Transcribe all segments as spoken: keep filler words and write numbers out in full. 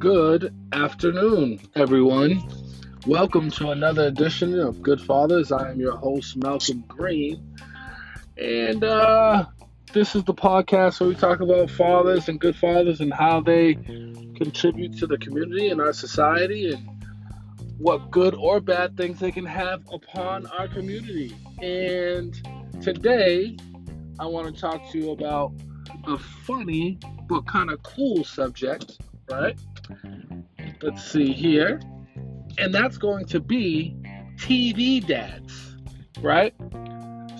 Good afternoon, everyone. Welcome to another edition of Good Fathers. I am your host, Malcolm Green. And uh, this is the podcast where we talk about fathers and good fathers and how they contribute to the community and our society and what good or bad things they can have upon our community. And today, I want to talk to you about a funny but kind of cool subject, right? Let's see here. And that's going to be T V dads, right?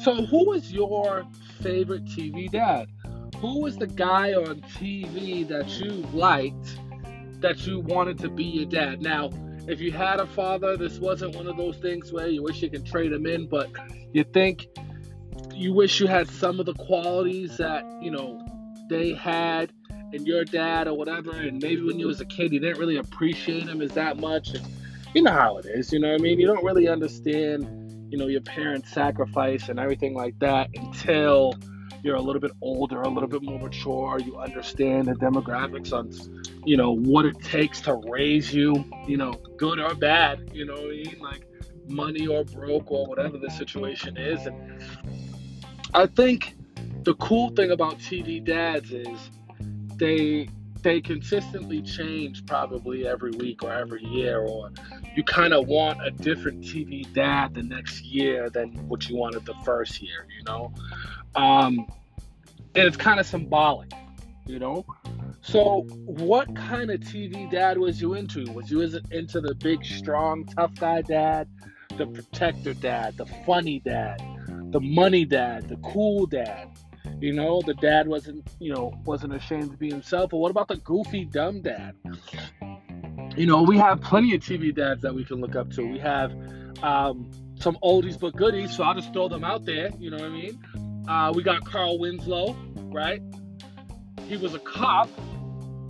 So who is your favorite T V dad? Who is the guy on T V that you liked, that you wanted to be your dad? Now, if you had a father, this wasn't one of those things where you wish you could trade him in, but you think you wish you had some of the qualities that, you know, they had in your dad or whatever, and maybe when you was a kid, you didn't really appreciate him as that much. And you know how it is, you know what I mean? You don't really understand, you know, your parents' sacrifice and everything like that until you're a little bit older, a little bit more mature. You understand the demographics on, you know, what it takes to raise you, you know, good or bad, you know what I mean? Like money or broke or whatever the situation is. And I think the cool thing about T V dads is they they consistently change probably every week or every year, or you kind of want a different T V dad the next year than what you wanted the first year, you know? Um, and it's kind of symbolic, you know? So what kind of T V dad was you into? Was you into the big, strong, tough guy dad, the protector dad, the funny dad, the money dad, the cool dad, you know, the dad wasn't, you know, wasn't ashamed to be himself? But what about the goofy, dumb dad? You know, we have plenty of T V dads that we can look up to. We have um, some oldies but goodies, so I'll just throw them out there, you know what I mean? Uh, we got Carl Winslow, right? He was a cop,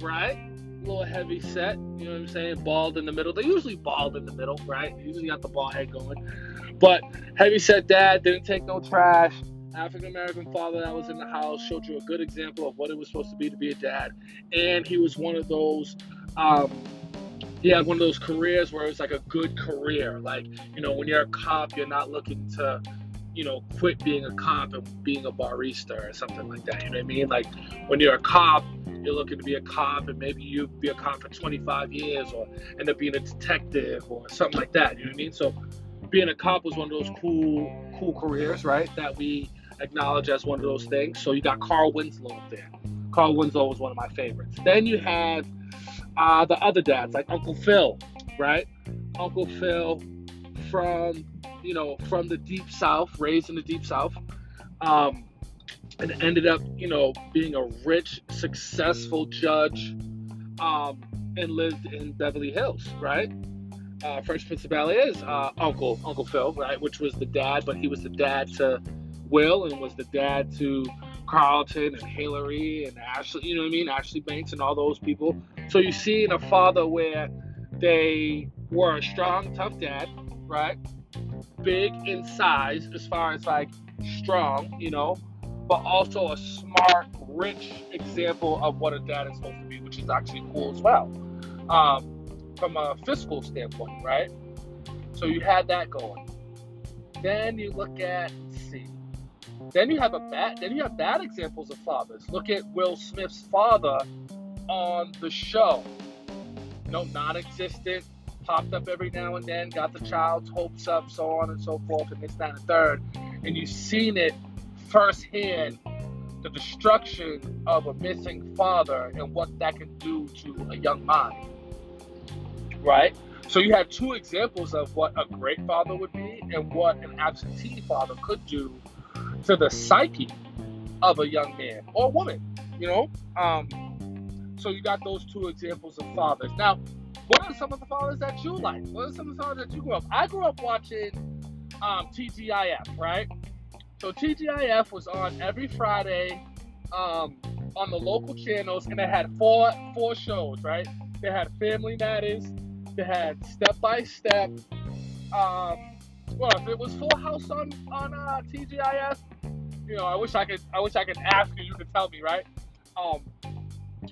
right? A little heavy set, you know what I'm saying? Bald in the middle. They usually bald in the middle, right? Usually got the bald head going. But heavy set dad, didn't take no trash. African-American father that was in the house, showed you a good example of what it was supposed to be to be a dad. And he was one of those, um, he had one of those careers where it was like a good career. Like, you know, when you're a cop, you're not looking to, you know, quit being a cop and being a barista or something like that. You know what I mean? Like, when you're a cop, you're looking to be a cop, and maybe you be a cop for twenty-five years or end up being a detective or something like that. You know what I mean? So being a cop was one of those cool, cool careers, right, that we acknowledge as one of those things. So you got Carl Winslow up there. Carl Winslow was one of my favorites. Then you had uh, the other dads, like Uncle Phil, right? Uncle Phil from, you know, from the Deep South, raised in the Deep South, um, and ended up, you know, being a rich, successful judge, um, and lived in Beverly Hills, right? Uh, Fresh Prince of Bel-Air is uh, Uncle Uncle Phil, right? Which was the dad, but he was the dad to Will and was the dad to Carlton and Hillary and Ashley, you know what I mean? Ashley Banks and all those people. So you see in a father where they were a strong, tough dad, right? Big in size as far as like strong, you know, but also a smart, rich example of what a dad is supposed to be, which is actually cool as well. Um, from a fiscal standpoint, right? So you had that going. Then you look at, let's see, then you have a bad, then you have bad examples of fathers. Look at Will Smith's father on the show. You know, non-existent, popped up every now and then, got the child's hopes up, so on and so forth, and this, that, and third. And you've seen it firsthand, the destruction of a missing father and what that can do to a young mind. Right? So you have two examples of what a great father would be and what an absentee father could do to the psyche of a young man or woman, you know? Um, so you got those two examples of fathers. Now, what are some of the fathers that you like? What are some of the fathers that you grew up? I grew up watching um, T G I F, right? So T G I F was on every Friday um, on the local channels, and it had four four shows, right? They had Family Matters. They had Step by Step. Um, well, if it was Full House on on uh, T G I F, you know, I wish I could. I wish I could ask you to help me, right? Um,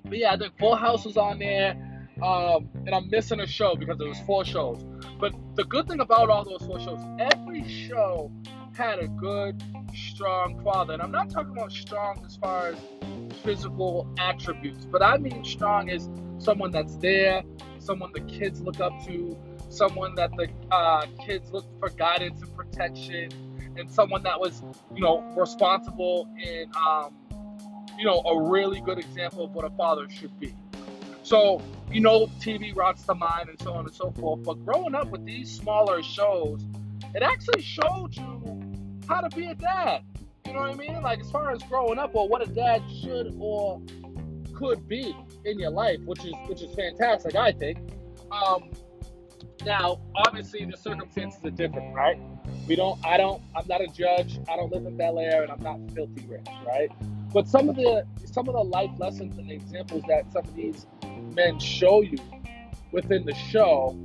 but yeah, I think Full House was on there, um, and I'm missing a show because it was four shows. But the good thing about all those four shows, every show had a good, strong father. And I'm not talking about strong as far as physical attributes, but I mean strong as someone that's there, someone the kids look up to, someone that the uh, kids look for guidance and protection, and someone that was, you know, responsible and, um, you know, a really good example of what a father should be. So, you know, T V rots the mind and so on and so forth, but growing up with these smaller shows, it actually showed you how to be a dad. You know what I mean? Like, as far as growing up or what a dad should or could be in your life, which is which is fantastic, I think. Um, now, obviously, the circumstances are different, right? We don't, I don't, I'm not a judge. I don't live in Bel-Air, and I'm not filthy rich, right? But some of the some of the life lessons and the examples that some of these men show you within the show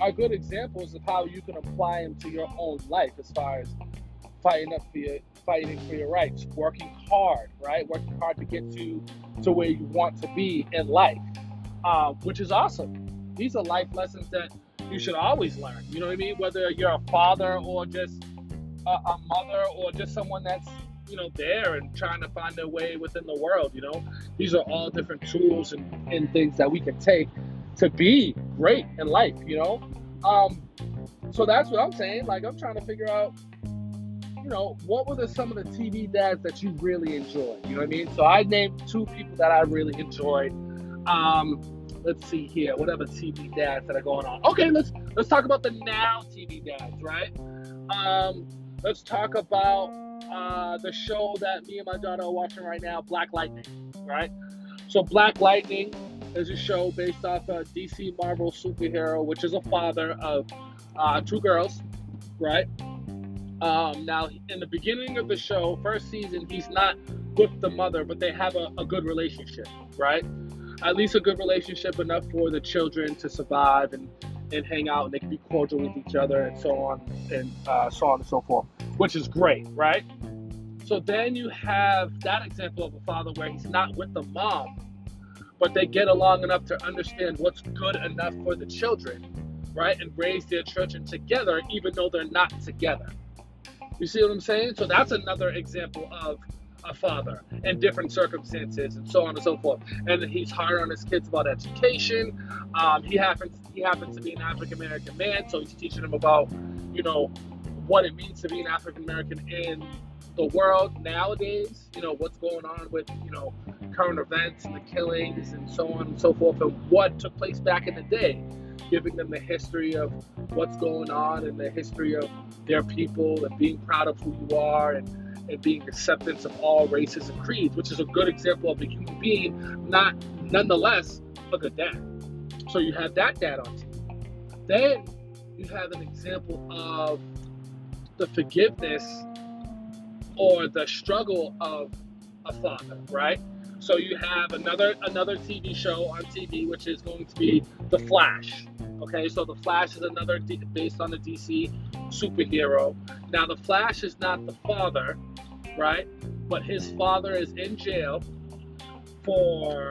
are good examples of how you can apply them to your own life, as far as fighting up for your, fighting for your rights, working hard, right? Working hard to get to, to where you want to be in life, uh, which is awesome. These are life lessons that you should always learn. You know what I mean? Whether you're a father or just a, a mother or just someone that's, you know, there and trying to find their way within the world, you know? These are all different tools and, and things that we can take to be great in life, you know? Um, so that's what I'm saying. Like, I'm trying to figure out, you know, what were the, some of the T V dads that you really enjoyed? You know what I mean? So I named two people that I really enjoyed. Um, let's see here, whatever T V dads that are going on. Okay, let's let's talk about the now T V dads, right? Um, let's talk about uh, the show that me and my daughter are watching right now, Black Lightning, right? So Black Lightning is a show based off a D C Marvel superhero, which is a father of uh, two girls, right? Um, now, in the beginning of the show, first season, he's not with the mother, but they have a, a good relationship, right? At least a good relationship enough for the children to survive and, and hang out, and they can be cordial with each other and so on and uh, so on and so forth, which is great, right? So then you have that example of a father where he's not with the mom, but they get along enough to understand what's good enough for the children, right? And raise their children together, even though they're not together. You see what I'm saying? So that's another example of a father in different circumstances and so on and so forth. And he's hard on his kids about education. Um, he happens he happens to be an African American man, so he's teaching them about, you know, what it means to be an African American in the world nowadays. You know, what's going on with, you know, current events and the killings and so on and so forth, and what took place back in the day. Giving them the history of what's going on and the history of their people and being proud of who you are and, and being acceptance of all races and creeds, which is a good example of a human being, not nonetheless a good dad. So you have that dad on T V. Then you have an example of the forgiveness or the struggle of a father, right? So you have another another T V show on T V, which is going to be The Flash. Okay, so The Flash is another D- based on the D C superhero. Now, The Flash is not the father, right? But his father is in jail for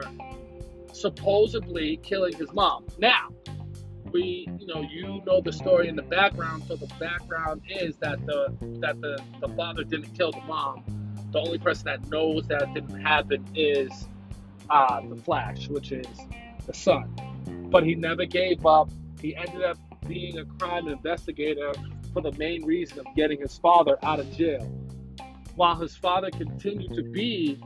supposedly killing his mom. Now, we, you know, you know the story in the background. So the background is that the that the, the father didn't kill the mom. The only person that knows that didn't happen is uh, the Flash, which is the son. But he never gave up. He ended up being a crime investigator for the main reason of getting his father out of jail. While his father continued to be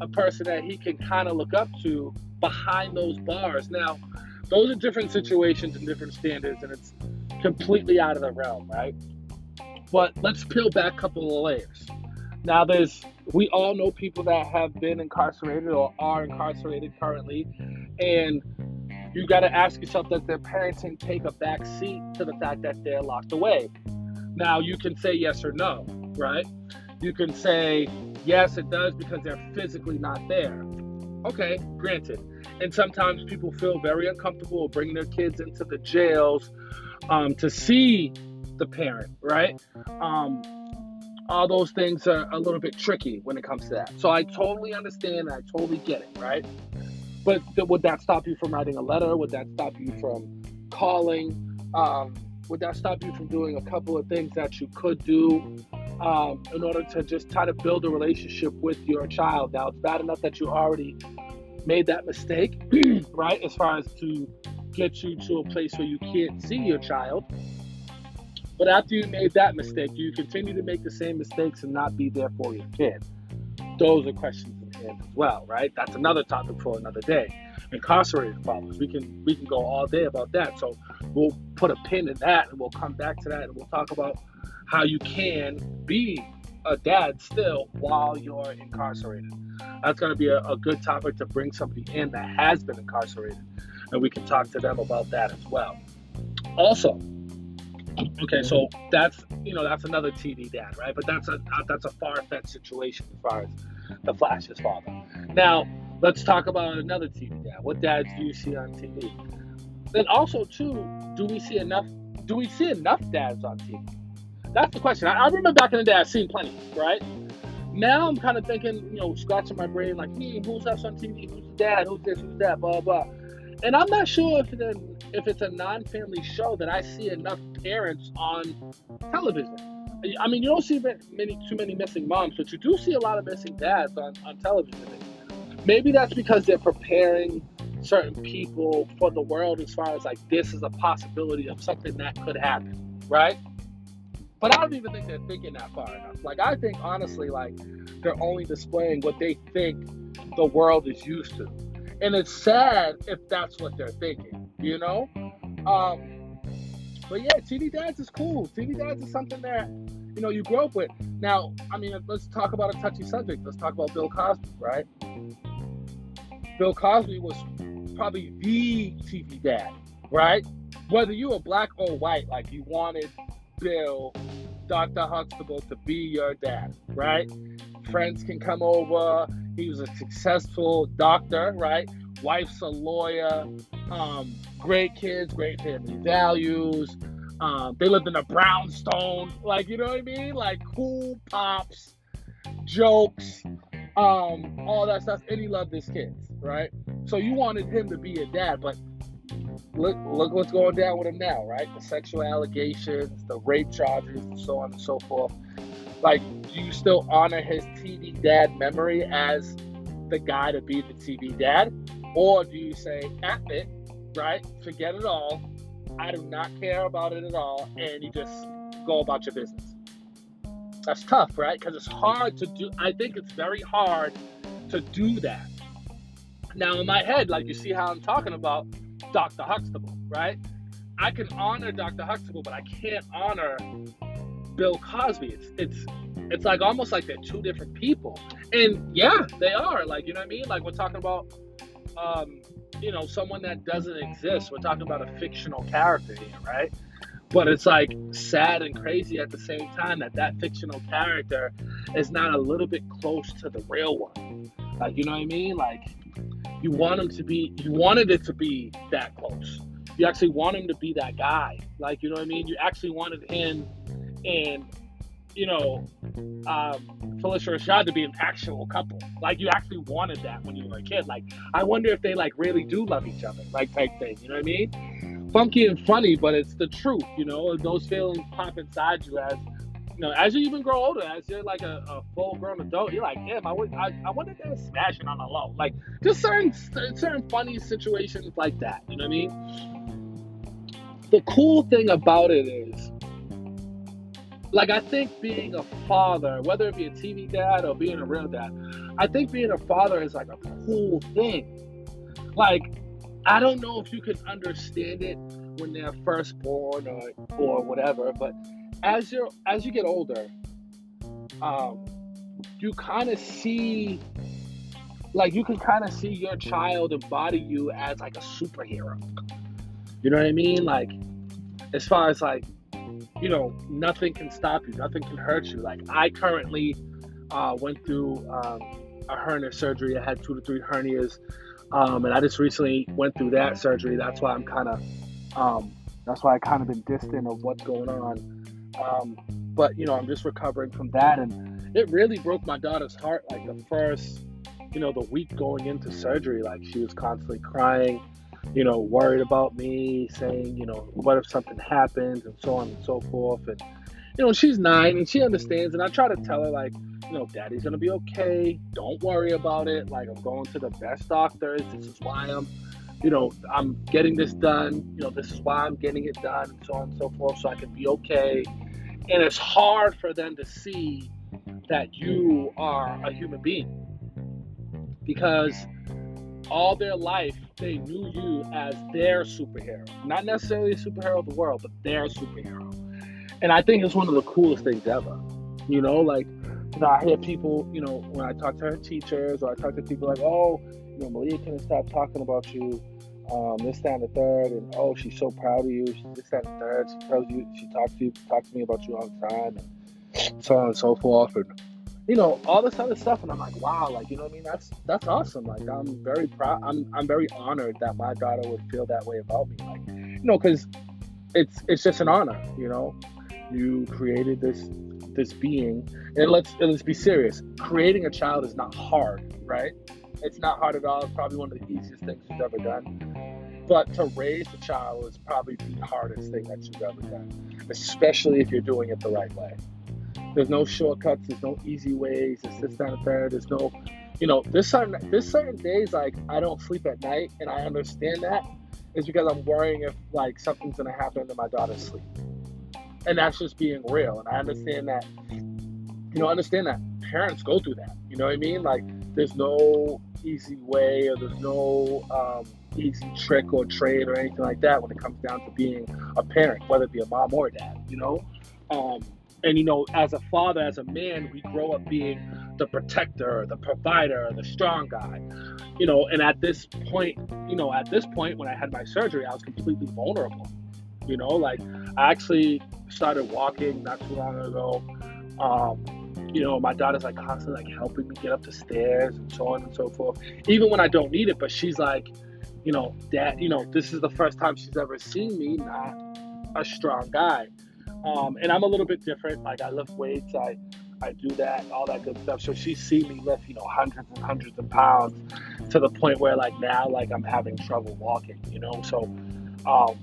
a person that he can kind of look up to behind those bars. Now, those are different situations and different standards, and it's completely out of the realm, right? But let's peel back a couple of layers. Now, there's, we all know people that have been incarcerated or are incarcerated currently, and you got to ask yourself, does their parenting take a back seat to the fact that they're locked away? Now, you can say yes or no, right? You can say, yes, it does because they're physically not there. Okay, granted. And sometimes people feel very uncomfortable bringing their kids into the jails um, to see the parent, right? Um, all those things are a little bit tricky when it comes to that. So I totally understand. I totally get it, right? But th- would that stop you from writing a letter? Would that stop you from calling? Um, would that stop you from doing a couple of things that you could do um, in order to just try to build a relationship with your child? Now, it's bad enough that you already made that mistake, right? As far as to get you to a place where you can't see your child. But after you made that mistake, do you continue to make the same mistakes and not be there for your kid? Those are questions at hand as well, right? That's another topic for another day. Incarcerated fathers. We can we can go all day about that. So we'll put a pin in that, and we'll come back to that, and we'll talk about how you can be a dad still while you're incarcerated. That's going to be a, a good topic to bring somebody in that has been incarcerated, and we can talk to them about that as well. Also, okay, so that's, you know, that's another T V dad, right? But that's a that's a far-fetched situation as far as the Flash's father. Now, let's talk about another T V dad. What dads do you see on T V? Then also, too, do we see enough? Do we see enough dads on T V? That's the question. I, I remember back in the day, I've seen plenty, right? Now I'm kind of thinking, you know, scratching my brain, like, hmm, who's else on T V? Who's the dad? Who's this? Who's that? Blah blah. And I'm not sure if the if it's a non-family show that I see enough parents on television. I mean, you don't see many too many missing moms, but you do see a lot of missing dads on, on television. Maybe that's because they're preparing certain people for the world as far as, like, this is a possibility of something that could happen, right? But I don't even think they're thinking that far enough. Like, I think, honestly, like, they're only displaying what they think the world is used to. And it's sad if that's what they're thinking, you know? Um, but yeah, T V dads is cool. T V dads is something that, you know, you grow up with. Now, I mean, let's talk about a touchy subject. Let's talk about Bill Cosby, right? Bill Cosby was probably the T V dad, right? Whether you were black or white, like, you wanted Bill, Doctor Huxtable, to be your dad, right? Friends can come over. He was a successful doctor, right? Wife's a lawyer. Um, great kids, great family values. Um, they lived in a brownstone. Like, you know what I mean? Like, cool pops, jokes, um, all that stuff. And he loved his kids, right? So you wanted him to be your dad, but look, look what's going down with him now, right? The sexual allegations, the rape charges, and so on and so forth. Like, do you still honor his T V dad memory as the guy to be the T V dad? Or do you say, F it, right? Forget it all. I do not care about it at all. And you just go about your business. That's tough, right? Because it's hard to do. I think it's very hard to do that. Now, in my head, like, you see how I'm talking about Doctor Huxtable, right? I can honor Doctor Huxtable, but I can't honor Bill Cosby. It's it's it's like almost like they're two different people. And yeah, they are. Like, you know what I mean? Like, we're talking about um, you know, someone that doesn't exist. We're talking about a fictional character here, right? But it's like sad and crazy at the same time that that fictional character is not a little bit close to the real one. Like, you know what I mean? Like, you want him to be, you wanted it to be that close. You actually want him to be that guy. Like, you know what I mean? You actually wanted him and, you know, um, Phylicia Rashad to be an actual couple. Like, you actually wanted that when you were a kid. Like, I wonder if they, like, really do love each other, like, type thing. You know what I mean? Funky and funny, but it's the truth, you know? Those feelings pop inside you as, you know, as you even grow older, as you're, like, a, a full-grown adult, you're like, damn, I, would, I, I wonder if they're smashing on the low. Like, just certain, certain funny situations like that. You know what I mean? The cool thing about it is, like, I think being a father, whether it be a T V dad or being a real dad, I think being a father is, like, a cool thing. Like, I don't know if you can understand it when they're first born or or whatever, but as you're as you get older, um, you kind of see, like, you can kind of see your child embody you as, like, a superhero. You know what I mean? Like, as far as, like, you know, nothing can stop you. Nothing can hurt you. Like, I currently uh, went through um, a hernia surgery. I had two to three hernias, um, and I just recently went through that surgery. That's why I'm kind of, um, that's why I kind of been distant of what's going on. Um, but, you know, I'm just recovering from that. And it really broke my daughter's heart. Like the first, you know, the week going into surgery, like she was constantly crying, you know, worried about me, saying, you know, what if something happens, and so on and so forth. And, you know, she's nine and she understands. And I try to tell her, like, you know, daddy's going to be okay. Don't worry about it. Like, I'm going to the best doctors. This is why I'm, you know, I'm getting this done. You know, this is why I'm getting it done, and so on and so forth, so I can be okay. And it's hard for them to see that you are a human being, because all their life, they knew you as their superhero. Not necessarily a superhero of the world, but their superhero. And I think it's one of the coolest things ever. You know, like, you know, I hear people, you know, when I talk to her teachers, or I talk to people like, oh, you know, Malia couldn't stop talking about you, um, this, that, and the third, and oh, she's so proud of you, she's this, that, and the third, she tells you, she talks to you, talks to me about you all the time, and so on and so forth, and, you know, all this other stuff. And I'm like, wow, like, you know what I mean? That's that's awesome. Like, I'm very proud. I'm I'm very honored that my daughter would feel that way about me. Like, you know, because it's it's just an honor. You know, you created this this being, and let's and let's be serious. Creating a child is not hard, right? It's not hard at all. It's probably one of the easiest things you've ever done. But to raise a child is probably the hardest thing that you've ever done, especially if you're doing it the right way. There's no shortcuts. There's no easy ways. It's this, that, and there. There's no, you know, there's certain, there's certain days, like, I don't sleep at night, and I understand that. It's because I'm worrying if, like, something's going to happen to my daughter's sleep. And that's just being real. And I understand that, you know, I understand that parents go through that. You know what I mean? Like, there's no easy way, or there's no um, easy trick or trade or anything like that when it comes down to being a parent, whether it be a mom or a dad, you know? Um, And, you know, as a father, as a man, we grow up being the protector, the provider, the strong guy, you know. And at this point, you know, at this point, when I had my surgery, I was completely vulnerable, you know, like, I actually started walking not too long ago. Um, you know, my daughter's like constantly like helping me get up the stairs and so on and so forth, even when I don't need it. But she's like, you know, dad, you know, this is the first time she's ever seen me not a strong guy. Um, and I'm a little bit different. Like, I lift weights, I, I do that, and all that good stuff. So she's seen me lift, you know, hundreds and hundreds of pounds, to the point where, like, now, like, I'm having trouble walking, you know? So, um,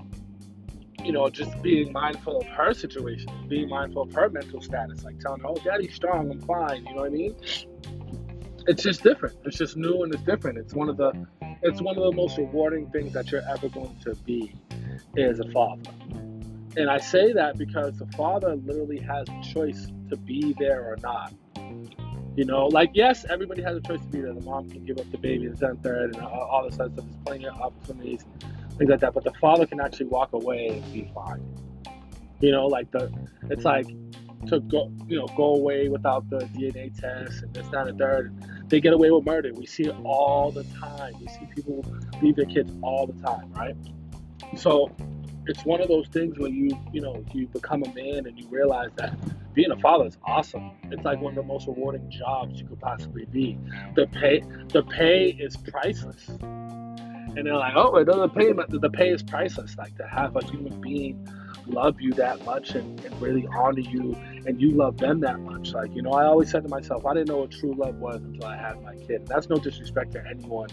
you know, just being mindful of her situation, being mindful of her mental status, like telling her, oh, daddy's strong, I'm fine. You know what I mean? It's just different. It's just new, and it's different. It's one of the, it's one of the most rewarding things that you're ever going to be as a father. And I say that because the father literally has a choice to be there or not. You know, like, yes, everybody has a choice to be there. The mom can give up the baby, the tenth, third, and all this other stuff. There's plenty of opportunities, things like that. But the father can actually walk away and be fine. You know, like, the, it's like to go, you know, go away without the D N A test and this, that, and third. They get away with murder. We see it all the time. We see people leave their kids all the time, right? So it's one of those things when you, you know, you become a man and you realize that being a father is awesome. It's like one of the most rewarding jobs you could possibly be. The pay, the pay is priceless. And they're like, oh, it doesn't pay, but the pay is priceless. Like, to have a human being love you that much, and, and really honor you, and you love them that much. Like, you know, I always said to myself, I didn't know what true love was until I had my kid. And that's no disrespect to anyone.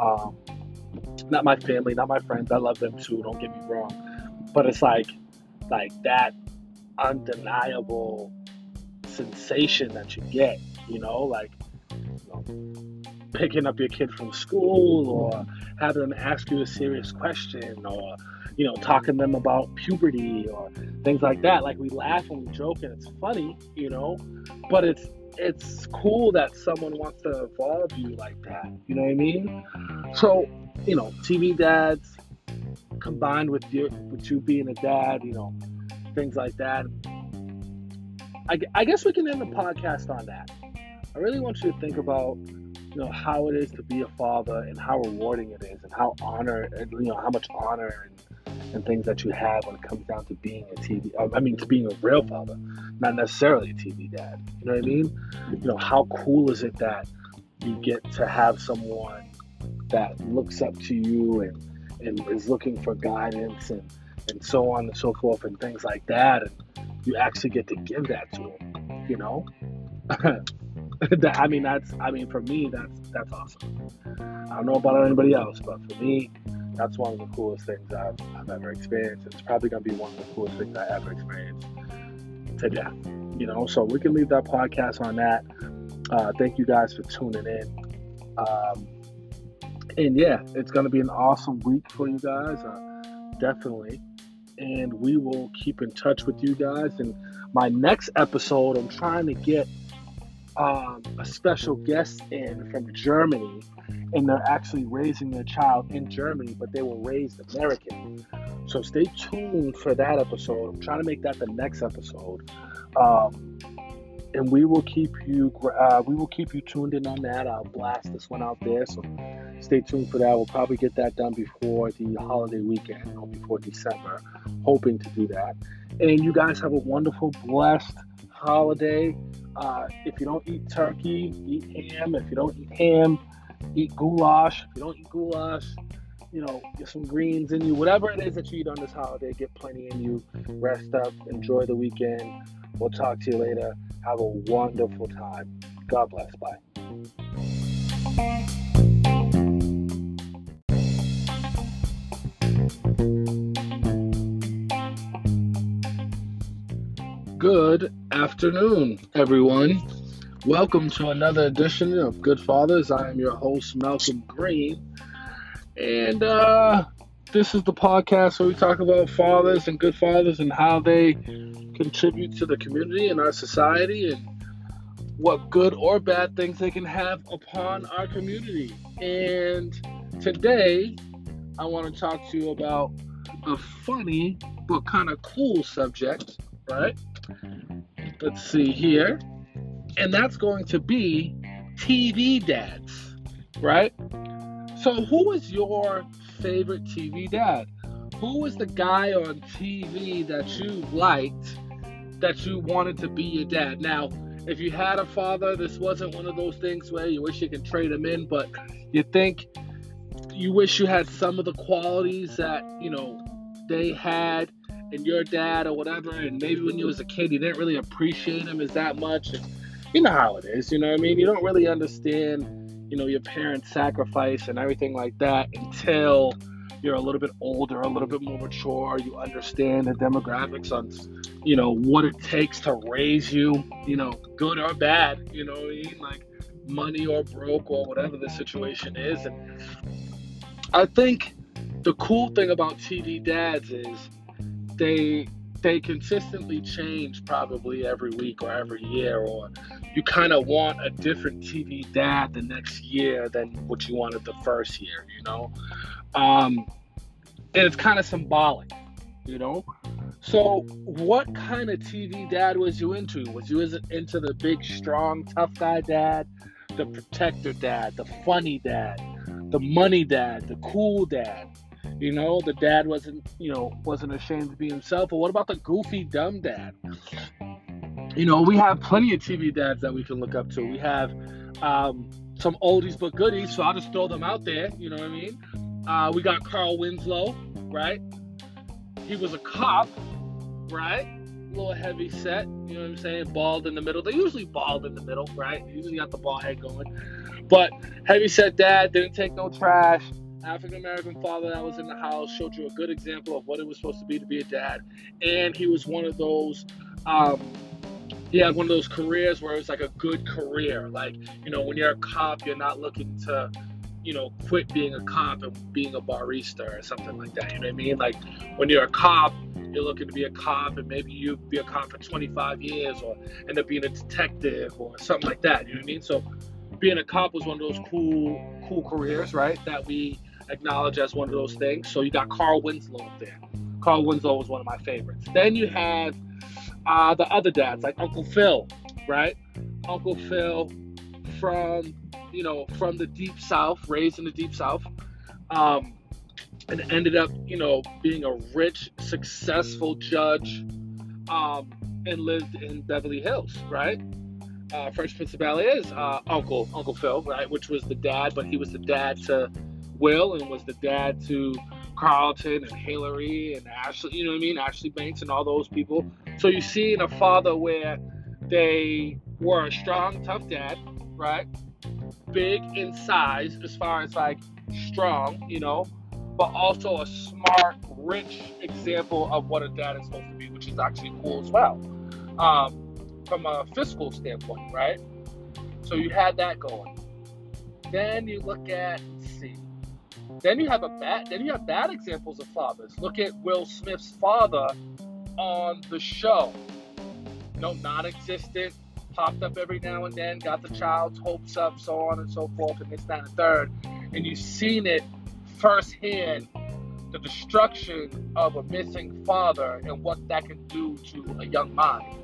Um, Not my family, not my friends. I love them too, don't get me wrong. But it's like, like that undeniable sensation that you get, you know, like, you know, picking up your kid from school, or having them ask you a serious question, or, you know, talking to them about puberty or things like that. Like, we laugh and we joke and it's funny, you know, but it's, it's cool that someone wants to evolve you like that. You know what I mean? So, you know, T V dads combined with you, with you being a dad, you know, things like that. I, I guess we can end the podcast on that. I really want you to think about, you know, how it is to be a father, and how rewarding it is, and how honor, and, you know, how much honor and, and things that you have when it comes down to being a T V, I mean, to being a real father, not necessarily a T V dad. You know what I mean? You know, how cool is it that you get to have someone that looks up to you, and, and is looking for guidance, and, and so on and so forth, and things like that. And, you actually get to give that to them, you know? that, I mean, that's, I mean, for me, that's, that's awesome. I don't know about anybody else, but for me, that's one of the coolest things I've, I've ever experienced. It's probably going to be one of the coolest things I ever experienced to death, you know? So we can leave that podcast on that. Uh, thank you guys for tuning in. Um, and yeah, it's going to be an awesome week for you guys. Uh, definitely. And we will keep in touch with you guys. And my next episode, I'm trying to get um, a special guest in from Germany. And they're actually raising their child in Germany, but they were raised American. So stay tuned for that episode. I'm trying to make that the next episode. Um, and we will keep you uh, we will keep you tuned in on that. I'll blast this one out there. So stay tuned for that. We'll probably get that done before the holiday weekend or before December. Hoping to do that. And you guys have a wonderful, blessed holiday. Uh, if you don't eat turkey, eat ham. If you don't eat ham, eat goulash. If you don't eat goulash, you know, get some greens in you. Whatever it is that you eat on this holiday, get plenty in you. Rest up. Enjoy the weekend. We'll talk to you later. Have a wonderful time. God bless. Bye. Good afternoon, everyone. Welcome to another edition of Good Fathers. I am your host, Malcolm Green. And uh, this is the podcast where we talk about fathers and good fathers and how they contribute to the community and our society and what good or bad things they can have upon our community. And today, I want to talk to you about a funny but kind of cool subject, right? Let's see here. And that's going to be T V dads, right? So who is your favorite T V dad? Who is the guy on T V that you liked, that you wanted to be your dad? Now, if you had a father, this wasn't one of those things where you wish you could trade him in, but you think you wish you had some of the qualities that, you know, they had. And your dad or whatever, and maybe when you was a kid you didn't really appreciate him as that much. And you know how it is, you know what I mean? You don't really understand, you know, your parents' sacrifice and everything like that until you're a little bit older, a little bit more mature. You understand the demographics on, you know, what it takes to raise you, you know, good or bad, you know what I mean? Like money or broke or whatever the situation is. And I think the cool thing about T V dads is They they consistently change probably every week or every year, or you kind of want a different T V dad the next year than what you wanted the first year, you know? Um, and it's kind of symbolic, you know? So what kind of T V dad was you into? Was you into the big, strong, tough guy dad, the protector dad, the funny dad, the money dad, the cool dad? You know, the dad wasn't, you know, wasn't ashamed to be himself. But what about the goofy, dumb dad? You know, we have plenty of T V dads that we can look up to. We have um, some oldies but goodies, so I'll just throw them out there. You know what I mean? Uh, we got Carl Winslow, right? He was a cop, right? A little heavy set, you know what I'm saying? Bald in the middle. They're usually bald in the middle, right? Usually got the bald head going. But heavy set dad, didn't take no trash. African-American father that was in the house, showed you a good example of what it was supposed to be to be a dad. And he was one of those, um, he had one of those careers where it was like a good career. Like, you know, when you're a cop, you're not looking to, you know, quit being a cop and being a barista or something like that. You know what I mean? Like, when you're a cop, you're looking to be a cop, and maybe you be a cop for twenty-five years or end up being a detective or something like that. You know what I mean? So being a cop was one of those cool, cool careers, right, that we acknowledge as one of those things. So you got Carl Winslow up there. Carl Winslow was one of my favorites. Then you had uh, the other dads, like Uncle Phil, right? Uncle Phil from, you know, from the Deep South, raised in the Deep South, um, and ended up, you know, being a rich, successful judge, um, and lived in Beverly Hills, right? Uh, Fresh Prince of Bel-Air is uh, Uncle Uncle Phil, right? Which was the dad, but he was the dad to Will and was the dad to Carlton and Hillary and Ashley, you know what I mean? Ashley Banks and all those people So you see in a father where they were a strong, tough dad, right? Big in size as far as like strong, you know, but also a smart, rich example of what a dad is supposed to be, which is actually cool as well, um, from a fiscal standpoint, right? So you had that going. Then you look at, let's see, then you have a bad, then you have bad examples of fathers. Look at Will Smith's father on the show. No, non-existent, popped up every now and then, got the child's hopes up, so on and so forth, and this, that, and third. And you've seen it firsthand, the destruction of a missing father and what that can do to a young mind,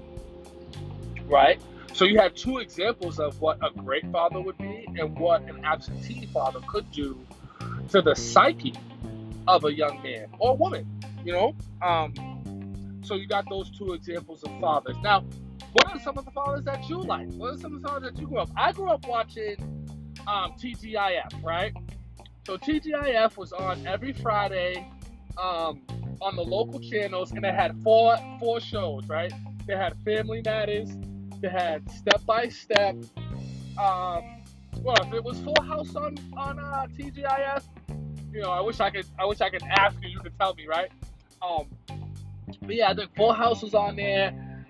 right? So you have two examples of what a great father would be and what an absentee father could do to the psyche of a young man or woman, you know? Um, so you got those two examples of fathers. Now, what are some of the fathers that you like? What are some of the fathers that you grew up? I grew up watching um, T G I F, right? So T G I F was on every Friday um, on the local channels, and they had four four shows, right? They had Family Matters, they had Step by Step. Um, well, if it was Full House on on uh, T G I F, you know, I wish I could I wish I could ask you to tell me, right? Um, but yeah, I think Full House was on there,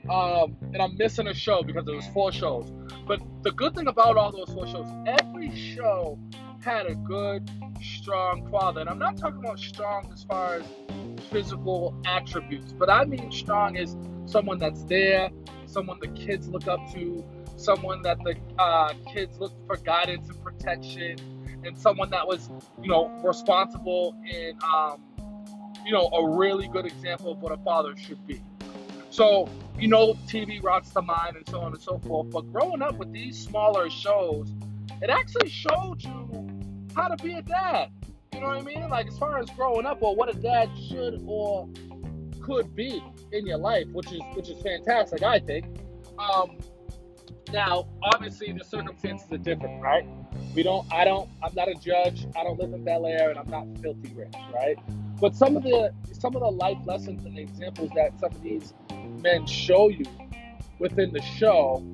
um, and I'm missing a show because it was four shows. But the good thing about all those four shows, every show had a good, strong father. And I'm not talking about strong as far as physical attributes, but I mean strong as someone that's there, someone the kids look up to, someone that the uh, kids look for guidance and protection, and someone that was, you know, responsible and, um, you know, a really good example of what a father should be. So, you know, T V rots the mind and so on and so forth, but growing up with these smaller shows, it actually showed you how to be a dad. You know what I mean? Like, as far as growing up or what a dad should or could be in your life, which is which is fantastic, I think. Um, now, obviously, the circumstances are different, right? We don't, I don't, I'm not a judge. I don't live in Bel-Air, and I'm not filthy rich, right? But some of the some of the life lessons and examples that some of these men show you within the show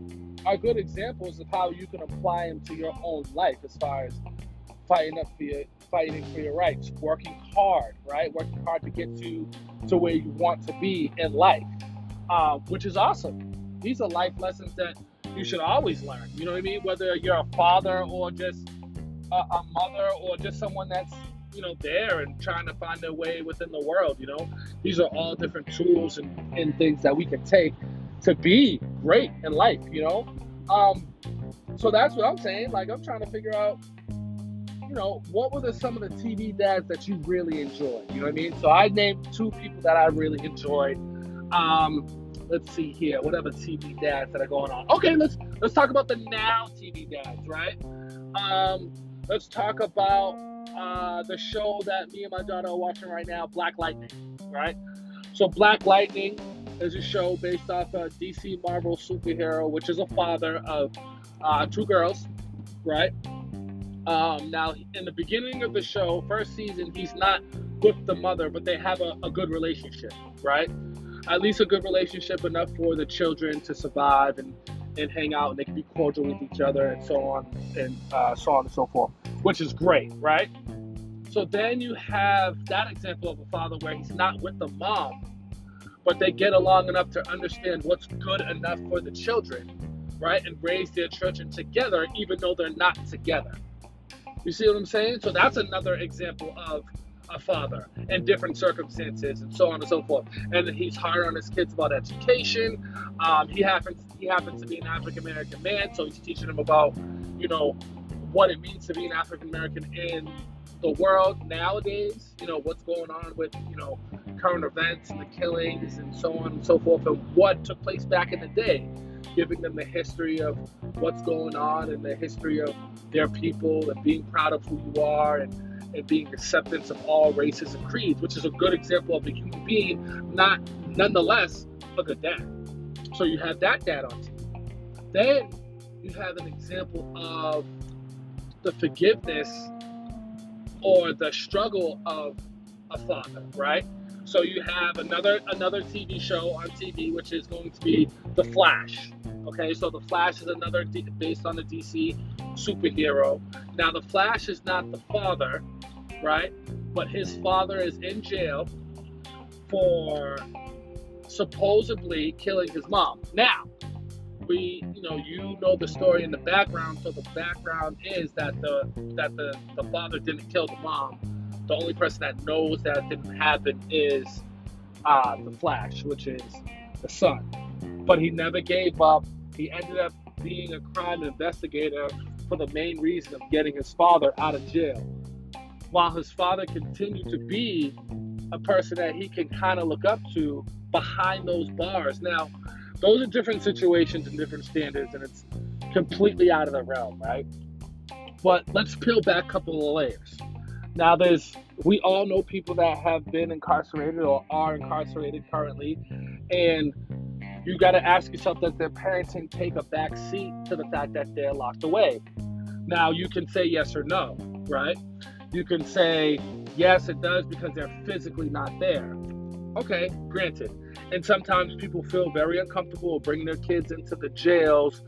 are good examples of how you can apply them to your own life, as far as fighting up for your, fighting for your rights, working hard, right? Working hard to get to, to where you want to be in life, uh, which is awesome. These are life lessons that you should always learn. You know what I mean? Whether you're a father or just a, a mother or just someone that's, you know, there and trying to find their way within the world, you know? These are all different tools and, and things that we can take to be great in life, you know? Um, so that's what I'm saying. Like, I'm trying to figure out, you know, what were the, some of the T V dads that you really enjoyed? You know what I mean? So I named two people that I really enjoyed. Um, let's see here. What other T V dads that are going on? Okay, let's let's talk about the now T V dads, right? Um, let's talk about uh, the show that me and my daughter are watching right now, Black Lightning, right? So Black Lightning is a show based off a D C Marvel superhero, which is a father of uh, two girls, right? Um, now, in the beginning of the show, first season, he's not with the mother, but they have a, a good relationship, right? At least a good relationship enough for the children to survive and, and hang out, and they can be cordial with each other and so on and uh, so on and so forth, which is great, right? So then you have that example of a father where he's not with the mom, but they get along enough to understand what's good enough for the children, right? And raise their children together, even though they're not together. You see what I'm saying? So that's another example of a father in different circumstances and so on and so forth. And he's hard on his kids about education. Um, he happens he happens to be an African-American man, so he's teaching them about, you know, what it means to be an African-American in the world nowadays, you know, what's going on with, you know, current events and the killings and so on and so forth, and what took place back in the day, giving them the history of what's going on and the history of their people and being proud of who you are and, and being acceptance of all races and creeds, which is a good example of a human being, not nonetheless a good dad. So you have that dad on T V. Then you have an example of the forgiveness or the struggle of a father, right? So you have another another T V show on T V, which is going to be The Flash. Okay, so The Flash is another D based on the D C superhero. Now, The Flash is not the father, right? But his father is in jail for supposedly killing his mom. Now, we, you know, you know the story in the background. So the background is that the that the the father didn't kill the mom. The only person that knows that didn't happen is uh, the Flash, which is the son. But he never gave up. He ended up being a crime investigator for the main reason of getting his father out of jail. While his father continued to be a person that he can kind of look up to behind those bars. Now, those are different situations and different standards, and it's completely out of the realm, right? But let's peel back a couple of layers. Now, there's, we all know people that have been incarcerated or are incarcerated currently, and you got to ask yourself, does their parenting take a back seat to the fact that they're locked away? Now, you can say yes or no, right? You can say, yes, it does, because they're physically not there. Okay, granted. And sometimes people feel very uncomfortable bringing their kids into the jails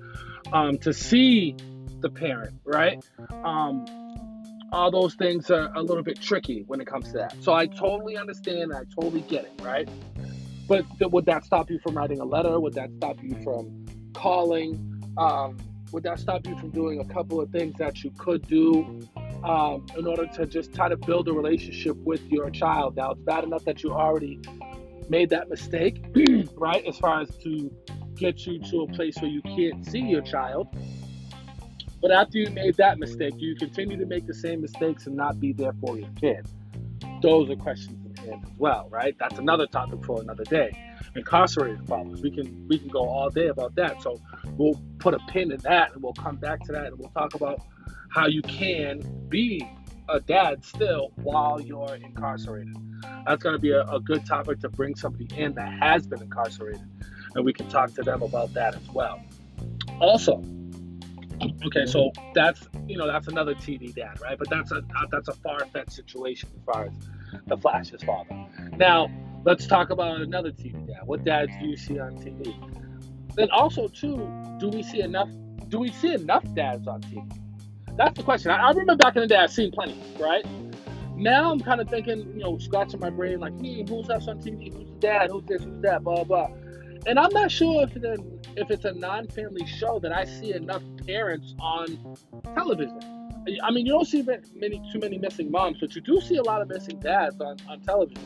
um, to see the parent, right? Um... All those things are a little bit tricky when it comes to that. So I totally understand. I totally get it, right? But th- would that stop you from writing a letter? Would that stop you from calling? Um, would that stop you from doing a couple of things that you could do um, in order to just try to build a relationship with your child? Now, it's bad enough that you already made that mistake, right? As far as to get you to a place where you can't see your child. But after you made that mistake, do you continue to make the same mistakes and not be there for your kid? Those are questions at hand as well, right? That's another topic for another day. Incarcerated fathers. We can we can go all day about that. So we'll put a pin in that, and we'll come back to that, and we'll talk about how you can be a dad still while you're incarcerated. That's going to be a, a good topic to bring somebody in that has been incarcerated, and we can talk to them about that as well. Also, okay, so that's, you know, that's another T V dad, right? But that's a that's a far-fetched situation as far as the Flash's father. Now, let's talk about another T V dad. What dads do you see on T V? Then also, too, do we see enough? Do we see enough dads on T V? That's the question. I, I remember back in the day, I've seen plenty, right? Now I'm kind of thinking, you know, scratching my brain, like, hmm, who's else on T V? Who's the dad? Who's this? Who's that? Blah blah. And I'm not sure if the if it's a non-family show that I see enough parents on television. I mean, you don't see many too many missing moms, but you do see a lot of missing dads on, on television.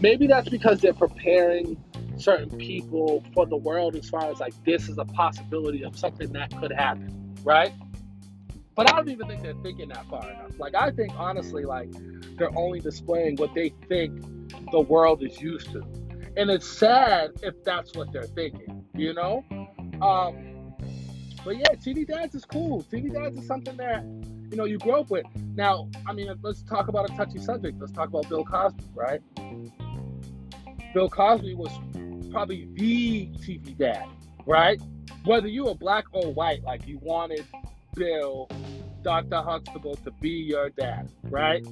Maybe that's because they're preparing certain people for the world as far as, like, this is a possibility of something that could happen, right? But I don't even think they're thinking that far enough. Like, I think, honestly, like, they're only displaying what they think the world is used to. And it's sad if that's what they're thinking, you know? Um, but yeah, T V dads is cool. T V dads is something that, you know, you grow up with. Now, I mean, let's talk about a touchy subject. Let's talk about Bill Cosby, right? Bill Cosby was probably the T V dad, right? Whether you were black or white, like, you wanted Bill, Doctor Huxtable, to be your dad, right?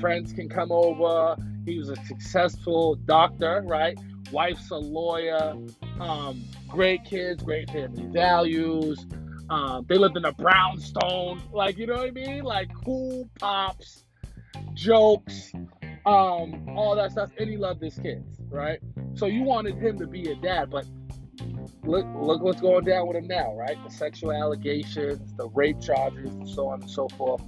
Friends can come over. He was a successful doctor, right? Wife's a lawyer. Um, great kids, great family values. Um, they lived in a brownstone. Like, you know what I mean? Like, cool pops, jokes, um, all that stuff. And he loved his kids, right? So you wanted him to be a dad, but look, look what's going down with him now, right? The sexual allegations, the rape charges, and so on and so forth.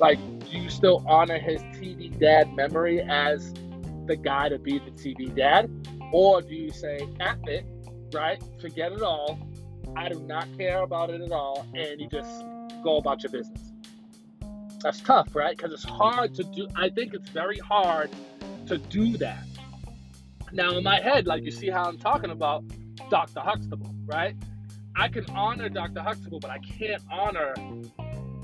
Like, do you still honor his T V dad memory as the guy to be the T V dad? Or do you say, F it, right? Forget it all. I do not care about it at all. And you just go about your business. That's tough, right? Because it's hard to do. I think it's very hard to do that. Now, in my head, like, you see how I'm talking about Doctor Huxtable, right? I can honor Doctor Huxtable, but I can't honor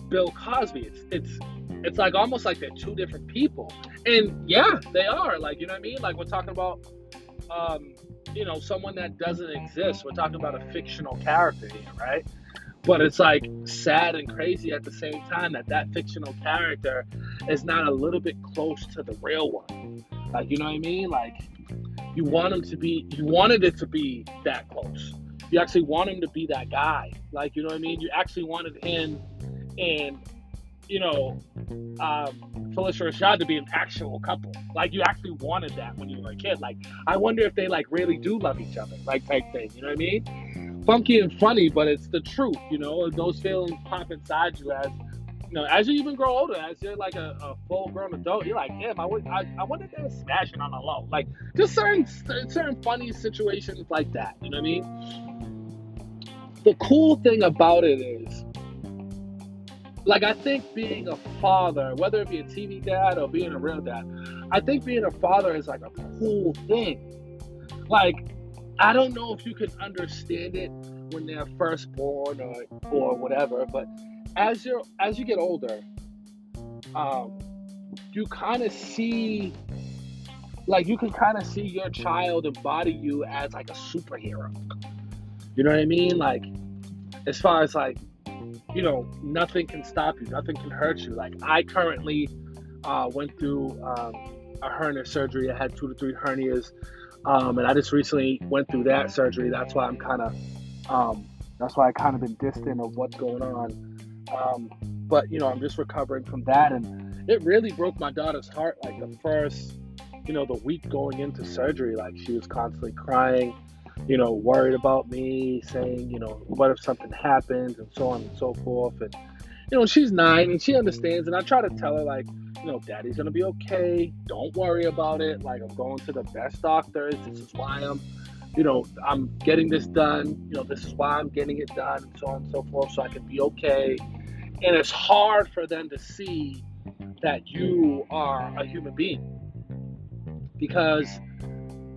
Bill Cosby. It's it's it's like almost like they're two different people, and yeah, they are. Like, you know what I mean? Like, we're talking about um, you know, someone that doesn't exist. We're talking about a fictional character here, right? But it's like sad and crazy at the same time that that fictional character is not a little bit close to the real one. Like, you know what I mean? Like, you want him to be, you wanted it to be that close. You actually want him to be that guy. Like, you know what I mean? You actually wanted him and, you know, um, Phylicia Rashad to be an actual couple. Like, you actually wanted that when you were a kid. Like, I wonder if they, like, really do love each other, like, type thing. You know what I mean? Funky and funny, but it's the truth, you know? Those feelings pop inside you as, you know, as you even grow older, as you're like a, a full-grown adult, you're like, damn, I, would, I, I wonder if they're smashing on the low. Like, just certain, certain funny situations like that, you know what I mean? The cool thing about it is, like, I think being a father, whether it be a T V dad or being a real dad, I think being a father is, like, a cool thing. Like, I don't know if you can understand it when they're first born or or whatever, but as you're as you get older, um, you kind of see, like, you can kind of see your child embody you as, like, a superhero. You know what I mean? Like, as far as, like, you know, nothing can stop you. Nothing can hurt you. Like, I currently uh, went through um, a hernia surgery. I had two to three hernias, um, and I just recently went through that surgery. That's why I'm kind of, um, that's why I kind of been distant of what's going on. Um, but, you know, I'm just recovering from that, and it really broke my daughter's heart. Like, the first, you know, the week going into surgery, like, she was constantly crying, you know, worried about me, saying, you know, what if something happens, and so on and so forth. And, you know, she's nine, and she understands, and I try to tell her, like, you know, daddy's going to be okay, don't worry about it, like, I'm going to the best doctors, this is why I'm, you know, I'm getting this done, you know, this is why I'm getting it done, and so on and so forth, so I can be okay. And it's hard for them to see that you are a human being, because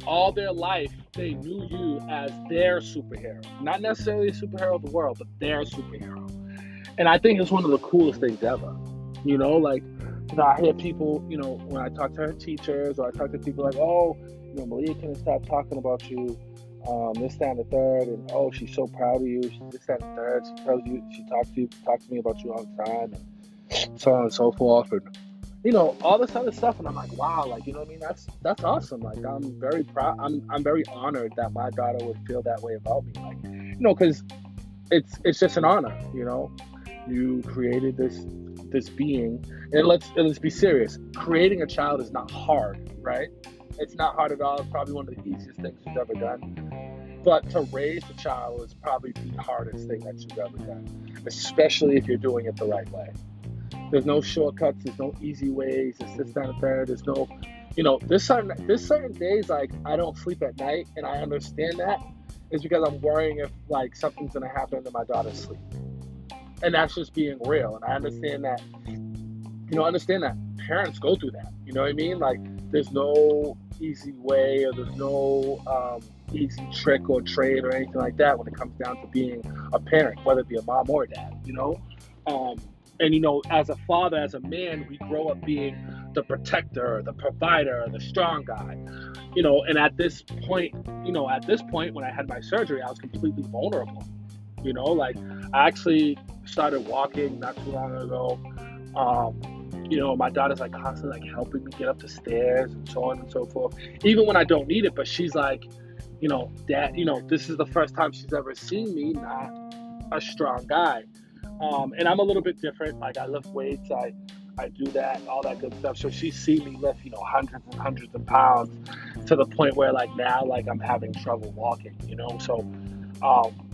all their life, they knew you as their superhero. Not necessarily a superhero of the world, but their superhero. And I think it's one of the coolest things ever. You know, like, you know, I hear people, you know, when I talk to her teachers, or I talk to people like, oh, you know, Malia couldn't stop talking about you, um, this, that, and the third, and oh, she's so proud of you, she's this, that, and the third, she tells you, she talks to you, talks to me about you all the time, and so on and so forth, and, you know, all this other stuff, and I'm like, wow, like, you know what I mean? That's that's awesome. Like, I'm very proud. I'm I'm very honored that my daughter would feel that way about me. Like, you know, because it's it's just an honor. You know, you created this this being, and let's and let's be serious. Creating a child is not hard, right? It's not hard at all. It's probably one of the easiest things you've ever done. But to raise a child is probably the hardest thing that you've ever done, especially if you're doing it the right way. There's no shortcuts. There's no easy ways. It's this, that, and there. There's no, you know, there's certain, there's certain days, like, I don't sleep at night, and I understand that. It's because I'm worrying if, like, something's going to happen to my daughter's sleep. And that's just being real. And I understand that, you know, I understand that parents go through that. You know what I mean? Like, there's no easy way, or there's no um, easy trick or trade or anything like that when it comes down to being a parent, whether it be a mom or a dad, you know? Um... And, you know, as a father, as a man, we grow up being the protector, the provider, the strong guy, you know, and at this point, you know, at this point, when I had my surgery, I was completely vulnerable, you know, like, I actually started walking not too long ago, um, you know, my daughter's, like, constantly, like, helping me get up the stairs, and so on and so forth, even when I don't need it, but she's like, you know, dad, you know, this is the first time she's ever seen me not a strong guy. Um, and I'm a little bit different. Like, I lift weights, I, I do that, all that good stuff. So she's seen me lift, you know, hundreds and hundreds of pounds to the point where, like, now, like, I'm having trouble walking, you know? So, um,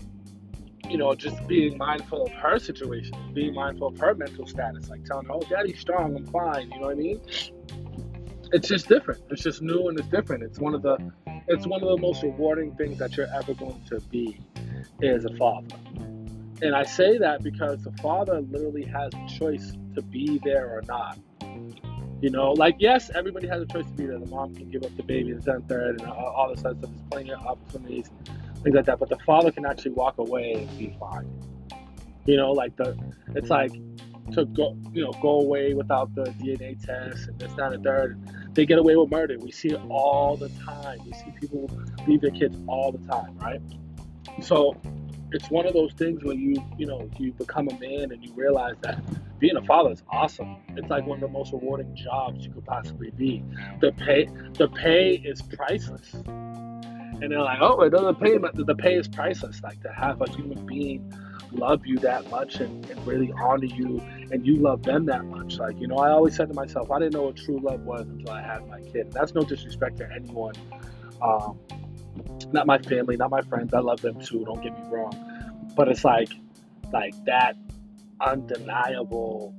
you know, just being mindful of her situation, being mindful of her mental status, like telling her, oh, daddy's strong, I'm fine. You know what I mean? It's just different. It's just new, and it's different. It's one of the, it's one of the most rewarding things that you're ever going to be as a father. And I say that because the father literally has a choice to be there or not. You know, like, yes, everybody has a choice to be there. The mom can give up the baby, the tenth, third, and all this other stuff. There's plenty of opportunities, things like that. But the father can actually walk away and be fine. You know, like, the, it's like to go, you know, go away without the D N A test and this, that, and third. They get away with murder. We see it all the time. We see people leave their kids all the time, right? So it's one of those things when you, you know, you become a man and you realize that being a father is awesome. It's like one of the most rewarding jobs you could possibly be. The pay, the pay is priceless. And they're like, oh, it doesn't pay, but the pay is priceless. Like, to have a human being love you that much and, and really honor you, and you love them that much. Like, you know, I always said to myself, I didn't know what true love was until I had my kid. And that's no disrespect to anyone. Um, not my family, not my friends. I love them too, don't get me wrong. But it's like, like that undeniable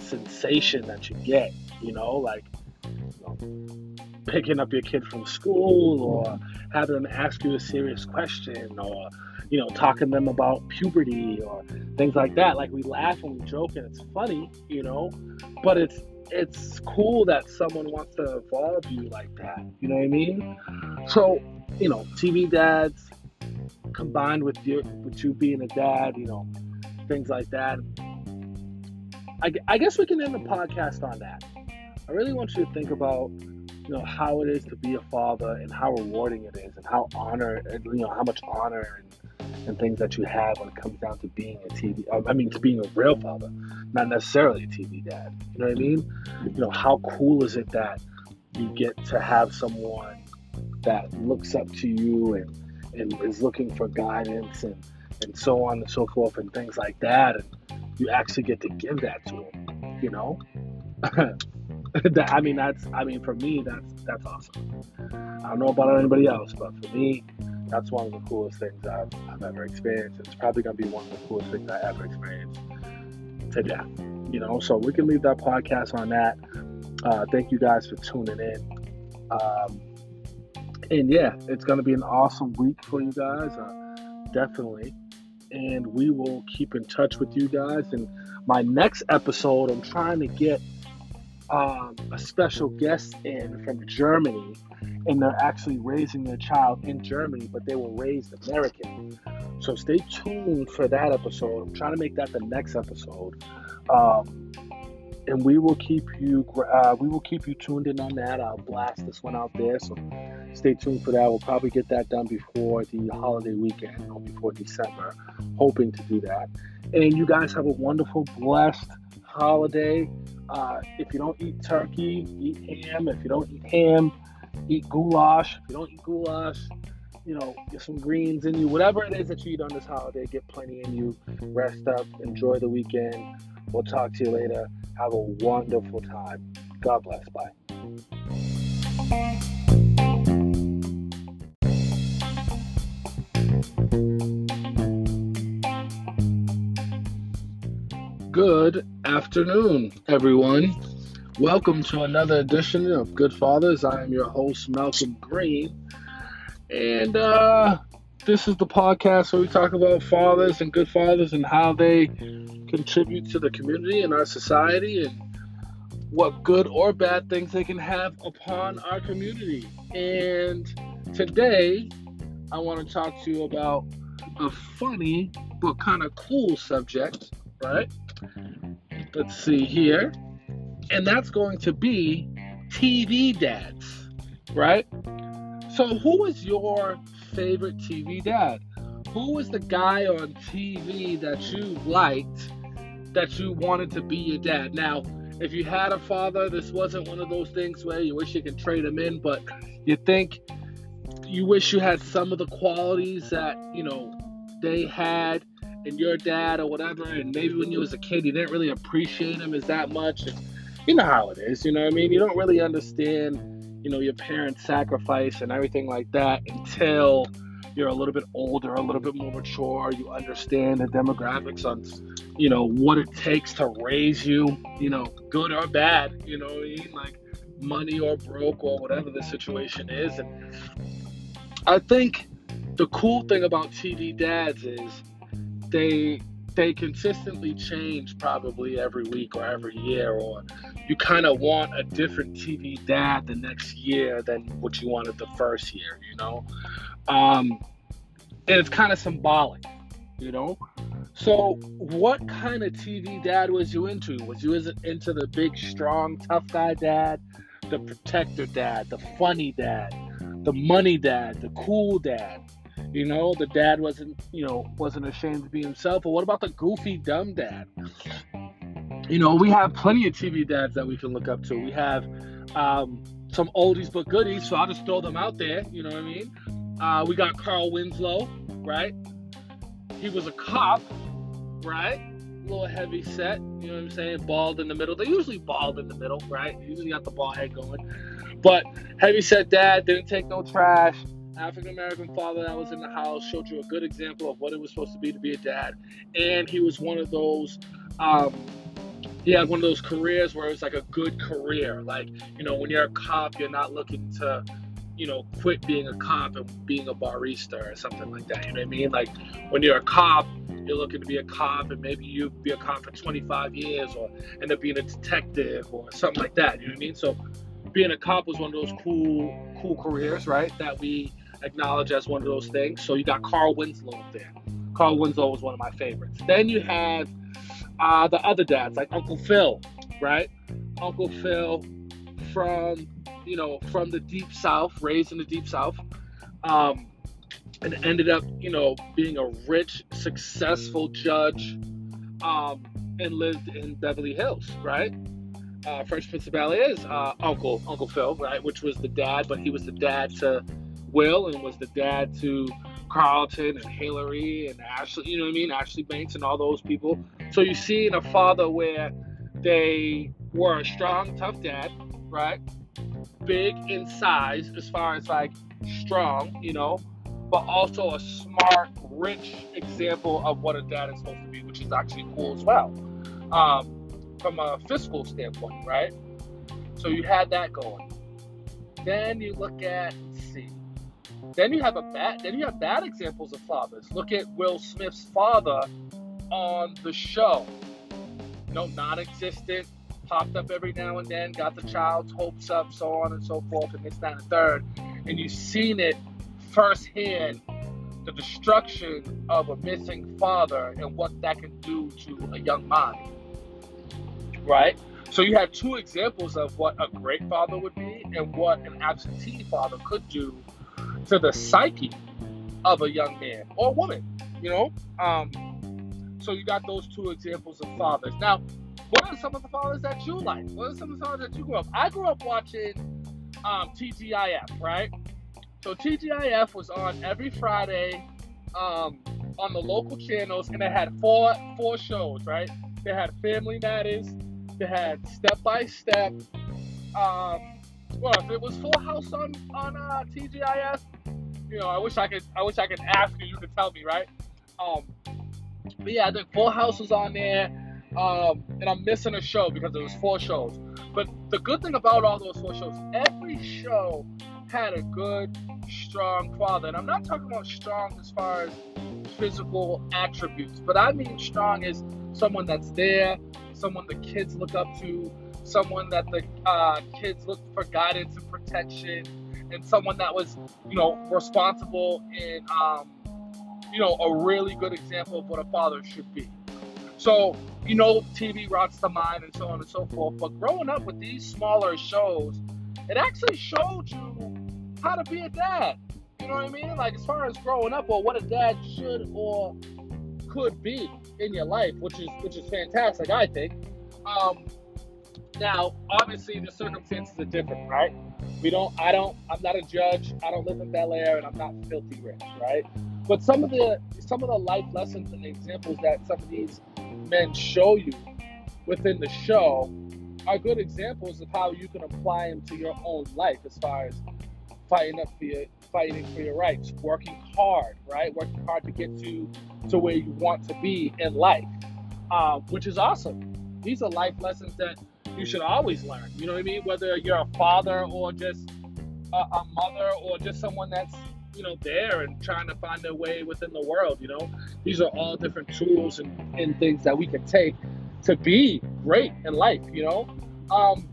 sensation that you get, you know, like, you know, picking up your kid from school, or having them ask you a serious question, or, you know, talking to them about puberty or things like that. Like, we laugh and we joke and it's funny, you know, but it's it's cool that someone wants to involve you like that, you know what I mean? So, you know, T V dads combined with your, with you being a dad, you know, things like that. I, I guess we can end the podcast on that. I really want you to think about, you know, how it is to be a father and how rewarding it is, and how honor, and, you know, how much honor and, and things that you have when it comes down to being a T V, I mean, to being a real father, not necessarily a T V dad. You know what I mean? You know, how cool is it that you get to have someone that looks up to you and, and is looking for guidance and, and so on and so forth and things like that, and you actually get to give that to them, you know? I mean, that's, I mean, for me, that's, that's awesome. I don't know about anybody else, but for me, that's one of the coolest things I've, I've ever experienced. It's probably going to be one of the coolest things I ever experienced to death, you know? So we can leave that podcast on that. Uh, thank you guys for tuning in. Um, and yeah, it's going to be an awesome week for you guys. Uh, definitely. And we will keep in touch with you guys. And my next episode, I'm trying to get Um, a special guest in from Germany, and they're actually raising their child in Germany, but they were raised American. So stay tuned for that episode. I'm trying to make that the next episode, um, and we will keep you uh, we will keep you tuned in on that. I'll blast this one out there, so stay tuned for that. We'll probably get that done before the holiday weekend, or before December, hoping to do that. And you guys have a wonderful, blessed holiday. Uh, if you don't eat turkey, eat ham. If you don't eat ham, eat goulash. If you don't eat goulash, you know, get some greens in you. Whatever it is that you eat on this holiday, get plenty in you. Rest up. Enjoy the weekend. We'll talk to you later. Have a wonderful time. God bless. Bye. Good afternoon, everyone. Welcome to another edition of Good Fathers. I am your host, Malcolm Green. And uh, this is the podcast where we talk about fathers and good fathers and how they contribute to the community and our society, and what good or bad things they can have upon our community. And today, I want to talk to you about a funny but kind of cool subject, right? Let's see here. And that's going to be T V dads, right? So who is your favorite T V dad? Who is the guy on T V that you liked, that you wanted to be your dad? Now, if you had a father, this wasn't one of those things where you wish you could trade him in, but you think you wish you had some of the qualities that, you know, they had, and your dad or whatever, and maybe when you was a kid you didn't really appreciate him as that much. And you know how it is, you know what I mean? You don't really understand, you know, your parents' sacrifice and everything like that until you're a little bit older, a little bit more mature. You understand the demographics on, you know, what it takes to raise you, you know, good or bad, you know what I mean? Like, money or broke or whatever the situation is. And I think the cool thing about T V dads is They they consistently change, probably every week or every year, or you kind of want a different T V dad the next year than what you wanted the first year, you know? Um, and it's kind of symbolic, you know? So what kind of T V dad was you into? Was you into the big, strong, tough guy dad, the protector dad, the funny dad, the money dad, the cool dad? You know, the dad wasn't, you know, wasn't ashamed to be himself. But what about the goofy, dumb dad? You know, we have plenty of T V dads that we can look up to. We have um, some oldies but goodies, so I'll just throw them out there. You know what I mean? Uh, we got Carl Winslow, right? He was a cop, right? A little heavy set, you know what I'm saying? Bald in the middle. They're usually bald in the middle, right? Usually got the bald head going. But heavy set dad, didn't take no trash. African-American father that was in the house, showed you a good example of what it was supposed to be to be a dad. And he was one of those, um, he had one of those careers where it was like a good career. Like, you know, when you're a cop, you're not looking to, you know, quit being a cop and being a barista or something like that. You know what I mean? Like, when you're a cop, you're looking to be a cop, and maybe you be a cop for twenty-five years or end up being a detective or something like that. You know what I mean? So being a cop was one of those cool, cool careers, right, that we acknowledge as one of those things. So you got Carl Winslow up there. Carl Winslow was one of my favorites. Then you had uh, the other dads, like Uncle Phil, right? Uncle Phil from, you know, from the Deep South, raised in the Deep South. Um, and ended up, you know, being a rich, successful judge, um, and lived in Beverly Hills, right? Uh, Fresh Prince of Bel-Air is uh, Uncle, Uncle Phil, right? Which was the dad, but he was the dad to Will and was the dad to Carlton and Hillary and Ashley, you know what I mean? Ashley Banks and all those people. So you see in a father where they were a strong, tough dad, right? Big in size as far as like strong, you know, but also a smart, rich example of what a dad is supposed to be, which is actually cool as well, um, from a fiscal standpoint, right? So you had that going. Then you look at, let's see, then you have a bad, then you have bad examples of fathers. Look at Will Smith's father on the show. You know, non-existent, popped up every now and then, got the child's hopes up, so on and so forth, and this, that, and third. And you've seen it firsthand, the destruction of a missing father and what that can do to a young mind, right? So you have two examples of what a great father would be and what an absentee father could do to the psyche of a young man or woman, you know? Um, so you got those two examples of fathers. Now, what are some of the fathers that you like? What are some of the fathers that you grew up? I grew up watching um, T G I F, right? So T G I F was on every Friday um, on the local channels, and they had four four shows, right? They had Family Matters, they had Step by Step. Um, well, if it was Full House on on uh, T G I F, you know, I wish I could I wish I could ask you, you could tell me, right? Um, but yeah, I think Full House was on there, um, and I'm missing a show because it was four shows. But the good thing about all those four shows, every show had a good, strong father. And I'm not talking about strong as far as physical attributes, but I mean strong as someone that's there, someone the kids look up to, someone that the uh, kids look for guidance and protection, and someone that was, you know, responsible and, um, you know, a really good example of what a father should be. So, you know, T V rots the mind and so on and so forth, but growing up with these smaller shows, it actually showed you how to be a dad. You know what I mean? Like, as far as growing up or what a dad should or could be in your life, which is which is fantastic, I think. Um, now, obviously, the circumstances are different, right? We don't. I don't. I'm not a judge. I don't live in Bel-Air, and I'm not filthy rich, right? But some of the some of the life lessons and examples that some of these men show you within the show are good examples of how you can apply them to your own life, as far as fighting up for your, fighting for your rights, working hard, right? Working hard to get to, to where you want to be in life, uh, which is awesome. These are life lessons that you should always learn. You know what I mean? Whether you're a father or just a, a mother or just someone that's, you know, there and trying to find their way within the world, you know? These are all different tools and, and things that we can take to be great in life, you know? Um,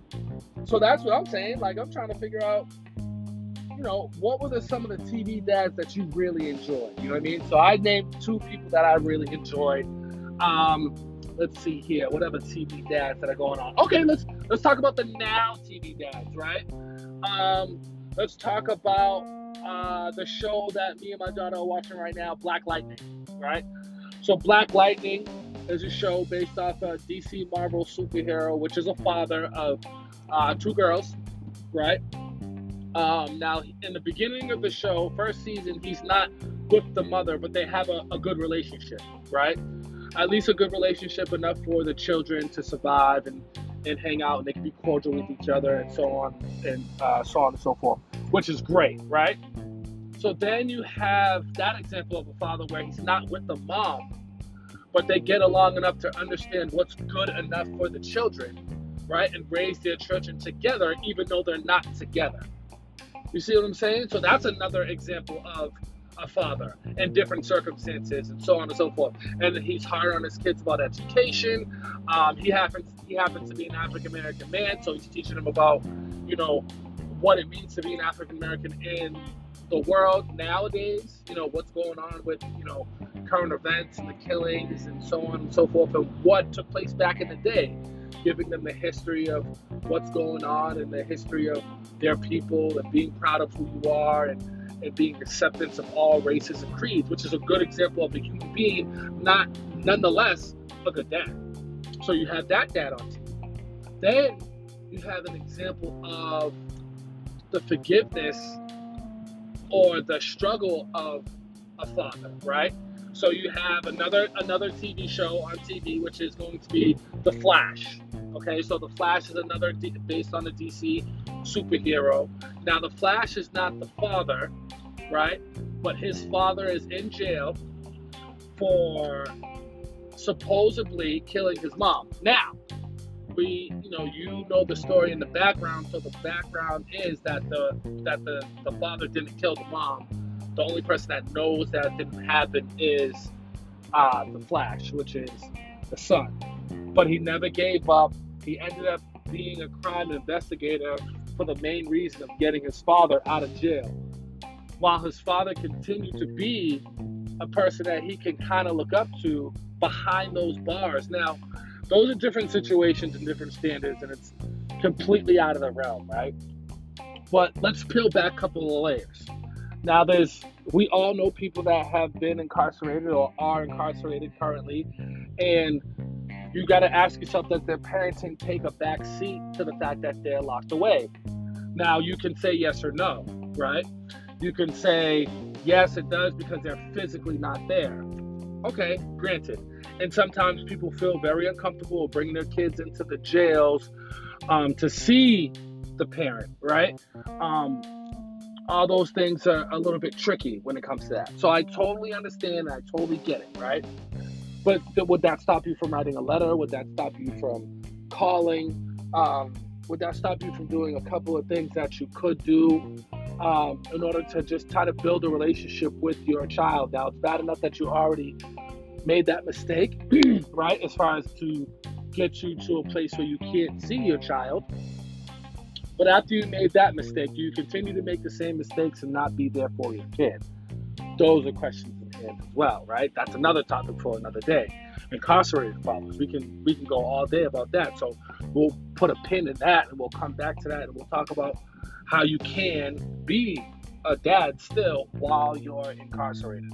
so that's what I'm saying. Like, I'm trying to figure out, you know, what were the, some of the T V dads that you really enjoyed? You know what I mean? So I named two people that I really enjoyed. Um, let's see here. What other T V dads that are going on? Okay, let's let's talk about the now T V dads, right? Um, let's talk about uh, the show that me and my daughter are watching right now, Black Lightning, right? So Black Lightning is a show based off a D C Marvel superhero, which is a father of uh, two girls, right? Um, now, in the beginning of the show, first season, he's not with the mother, but they have a, a good relationship, right? At least a good relationship enough for the children to survive and, and hang out, and they can be cordial with each other and so on and uh, so on and so forth, which is great, right? So then you have that example of a father where he's not with the mom, but they get along enough to understand what's good enough for the children, right? And raise their children together, even though they're not together. You see what I'm saying? So that's another example of a father in different circumstances and so on and so forth. And he's hard on his kids about education. Um, he happens he happens to be an African American man, so he's teaching them about, you know, what it means to be an African American in the world nowadays, you know, what's going on with, you know, current events and the killings and so on and so forth, and what took place back in the day, giving them the history of what's going on and the history of their people and being proud of who you are and, and being acceptance of all races and creeds, which is a good example of a human being, not nonetheless a good dad. So you have that dad on T V. Then you have an example of the forgiveness or the struggle of a father, right? So you have another another T V show on T V, which is going to be The Flash. Okay, so The Flash is another D- based on the D C superhero. Now, The Flash is not the father, right? But his father is in jail for supposedly killing his mom. Now, we, you know, you know the story in the background. So the background is that the that the, the father didn't kill the mom. The only person that knows that didn't happen is uh, the Flash, which is the son. But he never gave up. He ended up being a crime investigator for the main reason of getting his father out of jail. While his father continued to be a person that he can kind of look up to behind those bars. Now, those are different situations and different standards, and it's completely out of the realm, right? But let's peel back a couple of layers. Now, there's, we all know people that have been incarcerated or are incarcerated currently, and you got to ask yourself, does their parenting take a back seat to the fact that they're locked away? Now, you can say yes or no, right? You can say, yes, it does, because they're physically not there. Okay, granted. And sometimes people feel very uncomfortable bringing their kids into the jails um, to see the parent, right? Um, All those things are a little bit tricky when it comes to that. So I totally understand. I totally get it, right? But th- would that stop you from writing a letter? Would that stop you from calling? Um, would that stop you from doing a couple of things that you could do um, in order to just try to build a relationship with your child? Now, it's bad enough that you already made that mistake, right? As far as to get you to a place where you can't see your child. But after you made that mistake, do you continue to make the same mistakes and not be there for your kid? Those are questions in hand as well, right? That's another topic for another day. Incarcerated fathers. We can we can go all day about that. So we'll put a pin in that, and we'll come back to that, and we'll talk about how you can be a dad still while you're incarcerated.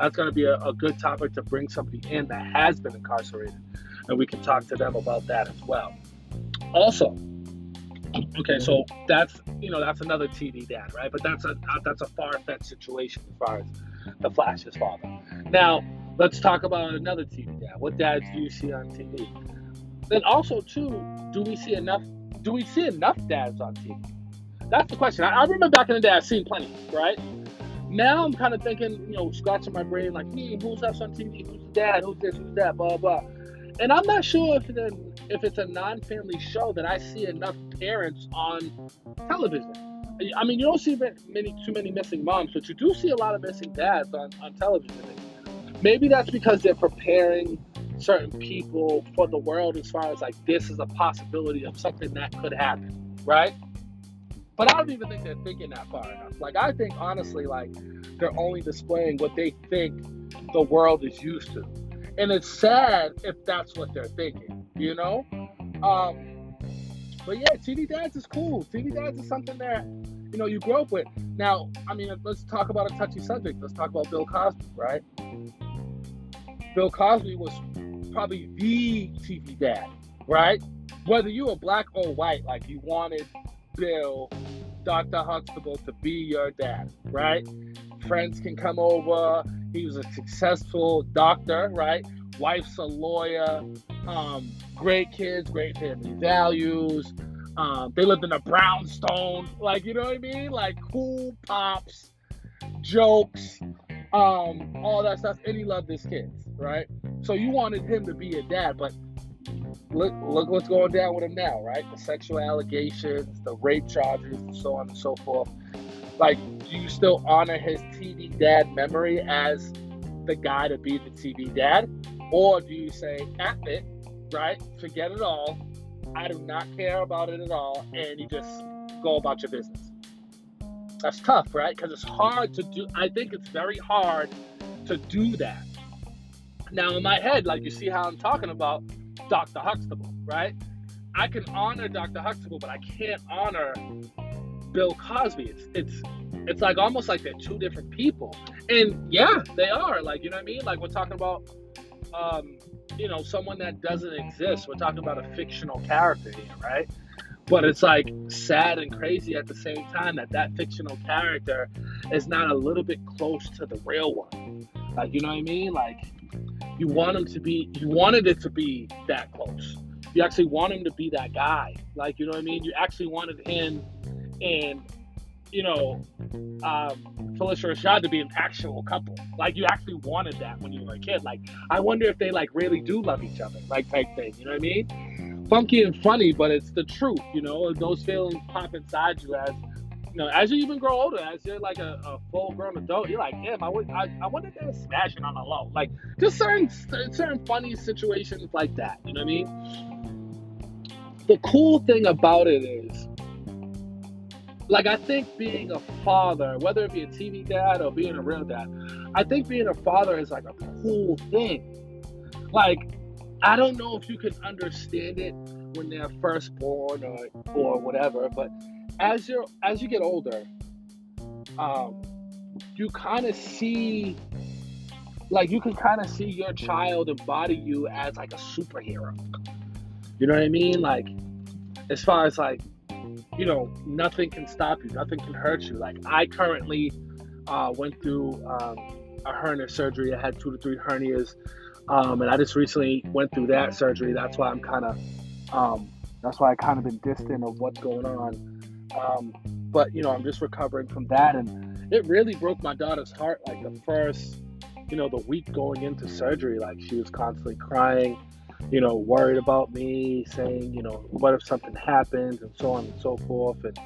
That's going to be a, a good topic to bring somebody in that has been incarcerated, and we can talk to them about that as well. Also, okay, so that's, you know, that's another T V dad, right? But that's a that's a far-fetched situation as far as the Flash's father. Now, let's talk about another T V dad. What dads do you see on T V? Then also, too, do we see enough? Do we see enough dads on T V? That's the question. I, I remember back in the day, I've seen plenty, right? Now I'm kind of thinking, you know, scratching my brain, like, hmm, who's else on T V? Who's the dad? Who's this? Who's that? Blah blah. And I'm not sure if the If it's a non-family show that I see enough parents on television. I mean, you don't see many, too many missing moms, but you do see a lot of missing dads on, on television. Maybe that's because they're preparing certain people for the world as far as, like, this is a possibility of something that could happen, right? But I don't even think they're thinking that far enough. Like, I think, honestly, like, they're only displaying what they think the world is used to. And it's sad if that's what they're thinking. You know, um, But yeah, T V Dads is cool. T V Dads is something that, you know, you grow up with. Now, I mean, let's talk about a touchy subject. Let's talk about Bill Cosby, right? Bill Cosby was probably the T V dad, right? Whether you were black or white, like, you wanted Bill, Doctor Huxtable, to be your dad, right? Friends can come over. He was a successful doctor, right? Wife's a lawyer. Um, great kids, great family values. Um, they lived in a brownstone. Like, you know what I mean? Like, cool pops, jokes, um, all that stuff. And he loved his kids, right? So you wanted him to be a dad, but look, look what's going down with him now, right? The sexual allegations, the rape charges, and so on and so forth. Like, do you still honor his T V dad memory as the guy to be the T V dad? Or do you say, F it, right? Forget it all. I do not care about it at all. And you just go about your business. That's tough, right? Because it's hard to do. I think it's very hard to do that. Now, in my head, like, you see how I'm talking about Doctor Huxtable, right? I can honor Doctor Huxtable, but I can't honor Bill Cosby. It's it's it's like almost like they're two different people. And yeah, they are. Like, you know what I mean? Like, we're talking about um, you know, someone that doesn't exist. We're talking about a fictional character here, right? But it's like sad and crazy at the same time that that fictional character is not a little bit close to the real one. Like, you know what I mean? Like, you want him to be, you wanted it to be that close. You actually want him to be that guy. Like, you know what I mean? You actually wanted him and, you know, um, Phylicia Rashad to be an actual couple. Like, you actually wanted that when you were a kid. Like, I wonder if they, like, really do love each other, like, type thing. You know what I mean? Funky and funny, but it's the truth, you know? Those feelings pop inside you as, you know, as you even grow older, as you're, like, a, a full-grown adult, you're like, damn, I, would, I, I wonder if they're smashing on the low. Like, just certain, certain funny situations like that. You know what I mean? The cool thing about it is, like, I think being a father, whether it be a T V dad or being a real dad, I think being a father is, like, a cool thing. Like, I don't know if you can understand it when they're first born or or whatever, but as you're as you get older, um, you kind of see, like, you can kind of see your child embody you as, like, a superhero. You know what I mean? Like, as far as, like, you know, nothing can stop you. Nothing can hurt you. Like, I currently uh, went through um, a hernia surgery. I had two to three hernias, um, and I just recently went through that surgery. That's why I'm kind of, um, that's why I kind of been distant of what's going on. Um, but you know, I'm just recovering from that, and it really broke my daughter's heart. Like, the first, you know, the week going into surgery, like, she was constantly crying, you know, worried about me, saying, you know, what if something happens, and so on and so forth. And,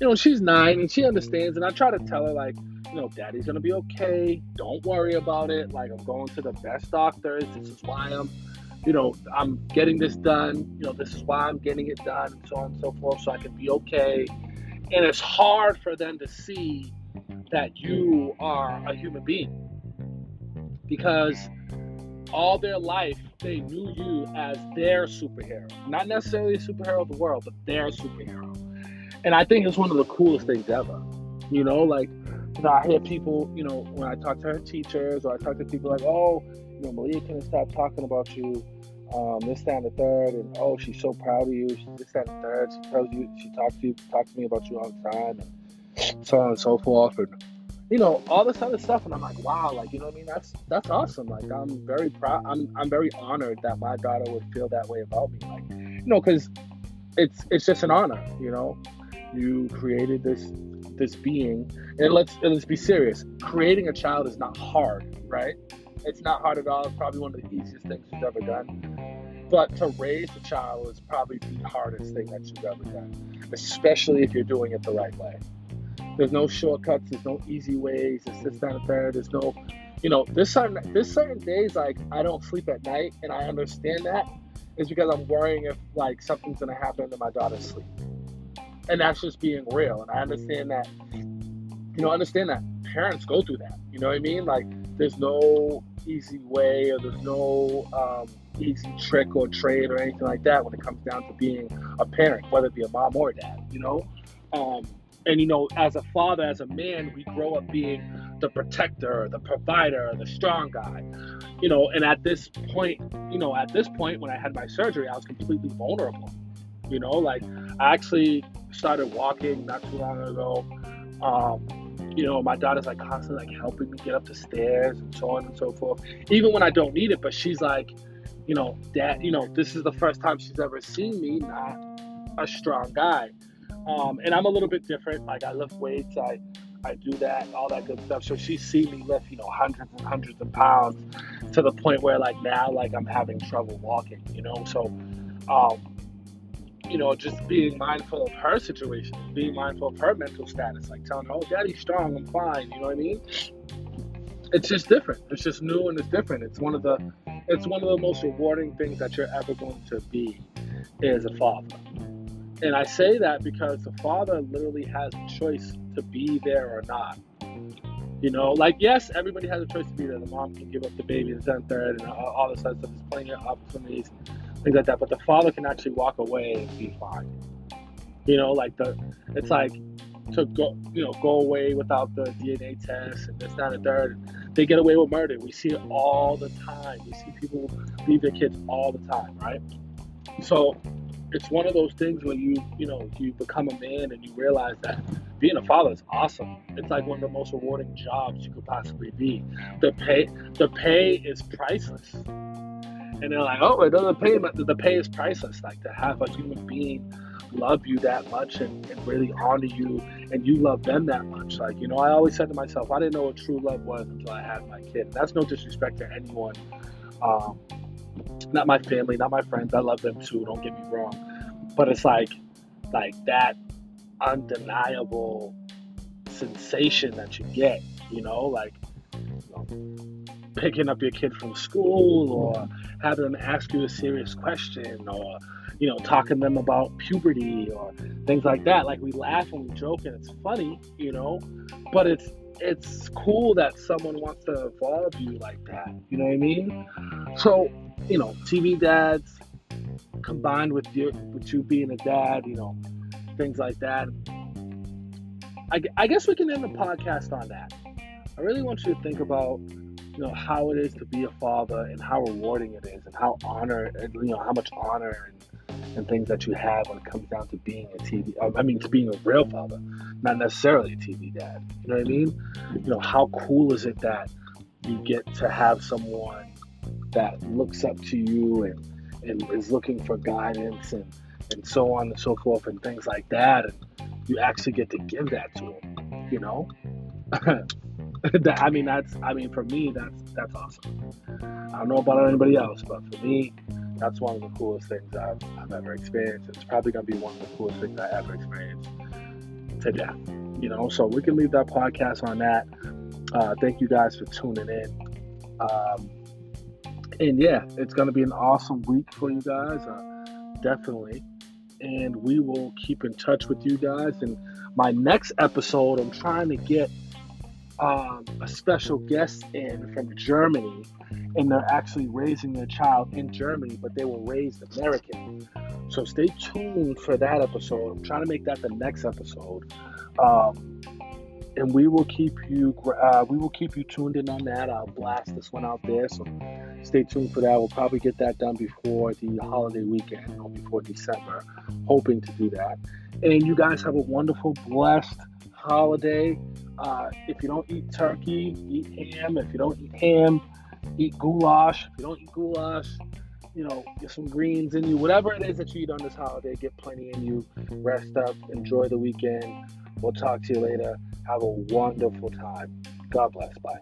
you know, she's nine, and she understands, and I try to tell her, like, you know, daddy's going to be okay, don't worry about it, like, I'm going to the best doctors, this is why I'm, you know, I'm getting this done, you know, this is why I'm getting it done, and so on and so forth, so I can be okay. And it's hard for them to see that you are a human being, because all their life, they knew you as their superhero. Not necessarily a superhero of the world, but their superhero. And I think it's one of the coolest things ever. You know, like, you know, I hear people, you know, when I talk to her teachers, or I talk to people like, oh, you know, Malia couldn't stop talking about you, um, this, that, and the third, and oh, she's so proud of you, she's this, that, and the third, she tells you, she talks to you, talks to me about you all the time, and so on and so forth, and, you know, all this other stuff, and I'm like, wow, like, you know what I mean? That's that's awesome. Like, I'm very proud. I'm I'm very honored that my daughter would feel that way about me. Like, you know, because it's it's just an honor. You know, you created this this being, and let's and let's be serious. Creating a child is not hard, right? It's not hard at all. It's probably one of the easiest things you've ever done. But to raise a child is probably the hardest thing that you've ever done, especially if you're doing it the right way. There's no shortcuts. There's no easy ways. It's this, that, and there. There's no, you know, there's certain, there's certain days, like, I don't sleep at night, and I understand that. It's because I'm worrying if, like, something's going to happen to my daughter's sleep. And that's just being real. And I understand that, you know, understand that parents go through that. You know what I mean? Like, there's no easy way, or there's no, um, easy trick or trade or anything like that when it comes down to being a parent, whether it be a mom or a dad, you know? Um, and, you know, as a father, as a man, we grow up being the protector, the provider, the strong guy, you know? And at this point, you know, at this point, when I had my surgery, I was completely vulnerable, you know? Like, I actually started walking not too long ago. Um, You know, my daughter's like constantly like helping me get up the stairs and so on and so forth, even when I don't need it. But she's like, you know, Dad, you know, this is the first time she's ever seen me not a strong guy. Um, and I'm a little bit different. Like, I lift weights, I, I do that, all that good stuff. So she's seen me lift, you know, hundreds and hundreds of pounds to the point where like now, like I'm having trouble walking, you know? So, um, you know, just being mindful of her situation, being mindful of her mental status, like telling her, oh, Daddy's strong, I'm fine, you know what I mean? It's just different. It's just new and it's different. It's one of the, it's one of the most rewarding things that you're ever going to be is a father. And I say that because the father literally has a choice to be there or not. You know, like, yes, everybody has a choice to be there. The mom can give up the baby and then third and all this other stuff. There's plenty of opportunities, things like that. But the father can actually walk away and be fine. You know, like, the it's like to go, you know, go away without the D N A test and this, that, and third. They get away with murder. We see it all the time. We see people leave their kids all the time, right? So it's one of those things where you, you know, you become a man and you realize that being a father is awesome. It's like one of the most rewarding jobs you could possibly be. The pay, the pay is priceless. And they're like, oh, it doesn't pay, but the pay is priceless. Like, to have a human being love you that much and, and really honor you, and you love them that much. Like, you know, I always said to myself, I didn't know what true love was until I had my kid. That's no disrespect to anyone. Um, not my family, not my friends. I love them too, don't get me wrong. But it's like, like that undeniable sensation that you get, you know, like, you know, picking up your kid from school or having them ask you a serious question or, you know, talking to them about puberty or things like that. Like, we laugh and we joke and it's funny, you know, but it's, it's cool that someone wants to evolve you like that. You know what I mean? So, you know, T V dads combined with you, with you being a dad, you know, things like that. I, I guess we can end the podcast on that. I really want you to think about, you know, how it is to be a father and how rewarding it is and how honor, and, you know, how much honor and, and things that you have when it comes down to being a T V, I mean, to being a real father, not necessarily a T V dad. You know what I mean? You know, how cool is it that you get to have someone that looks up to you and, and is looking for guidance and, and so on and so forth and things like that, and you actually get to give that to them, you know? that, I mean, that's, I mean, for me, that's, that's awesome. I don't know about anybody else, but for me, that's one of the coolest things I've, I've ever experienced. It's probably going to be one of the coolest things I ever experienced to death, you know? So we can leave that podcast on that. Uh, thank you guys for tuning in. Um, and yeah, it's going to be an awesome week for you guys. Uh, definitely. And we will keep in touch with you guys. And my next episode, I'm trying to get um, a special guest in from Germany. And they're actually raising their child in Germany, but they were raised American. So stay tuned for that episode. I'm trying to make that the next episode. Um, and we will keep you uh, we will keep you tuned in on that. I'll blast this one out there. So stay tuned for that. We'll probably get that done before the holiday weekend or before December. Hoping to do that. And you guys have a wonderful, blessed holiday. Uh, if you don't eat turkey, eat ham. If you don't eat ham, eat goulash. If you don't eat goulash, you know, get some greens in you. Whatever it is that you eat on this holiday, get plenty in you. Rest up. Enjoy the weekend. We'll talk to you later. Have a wonderful time. God bless. Bye.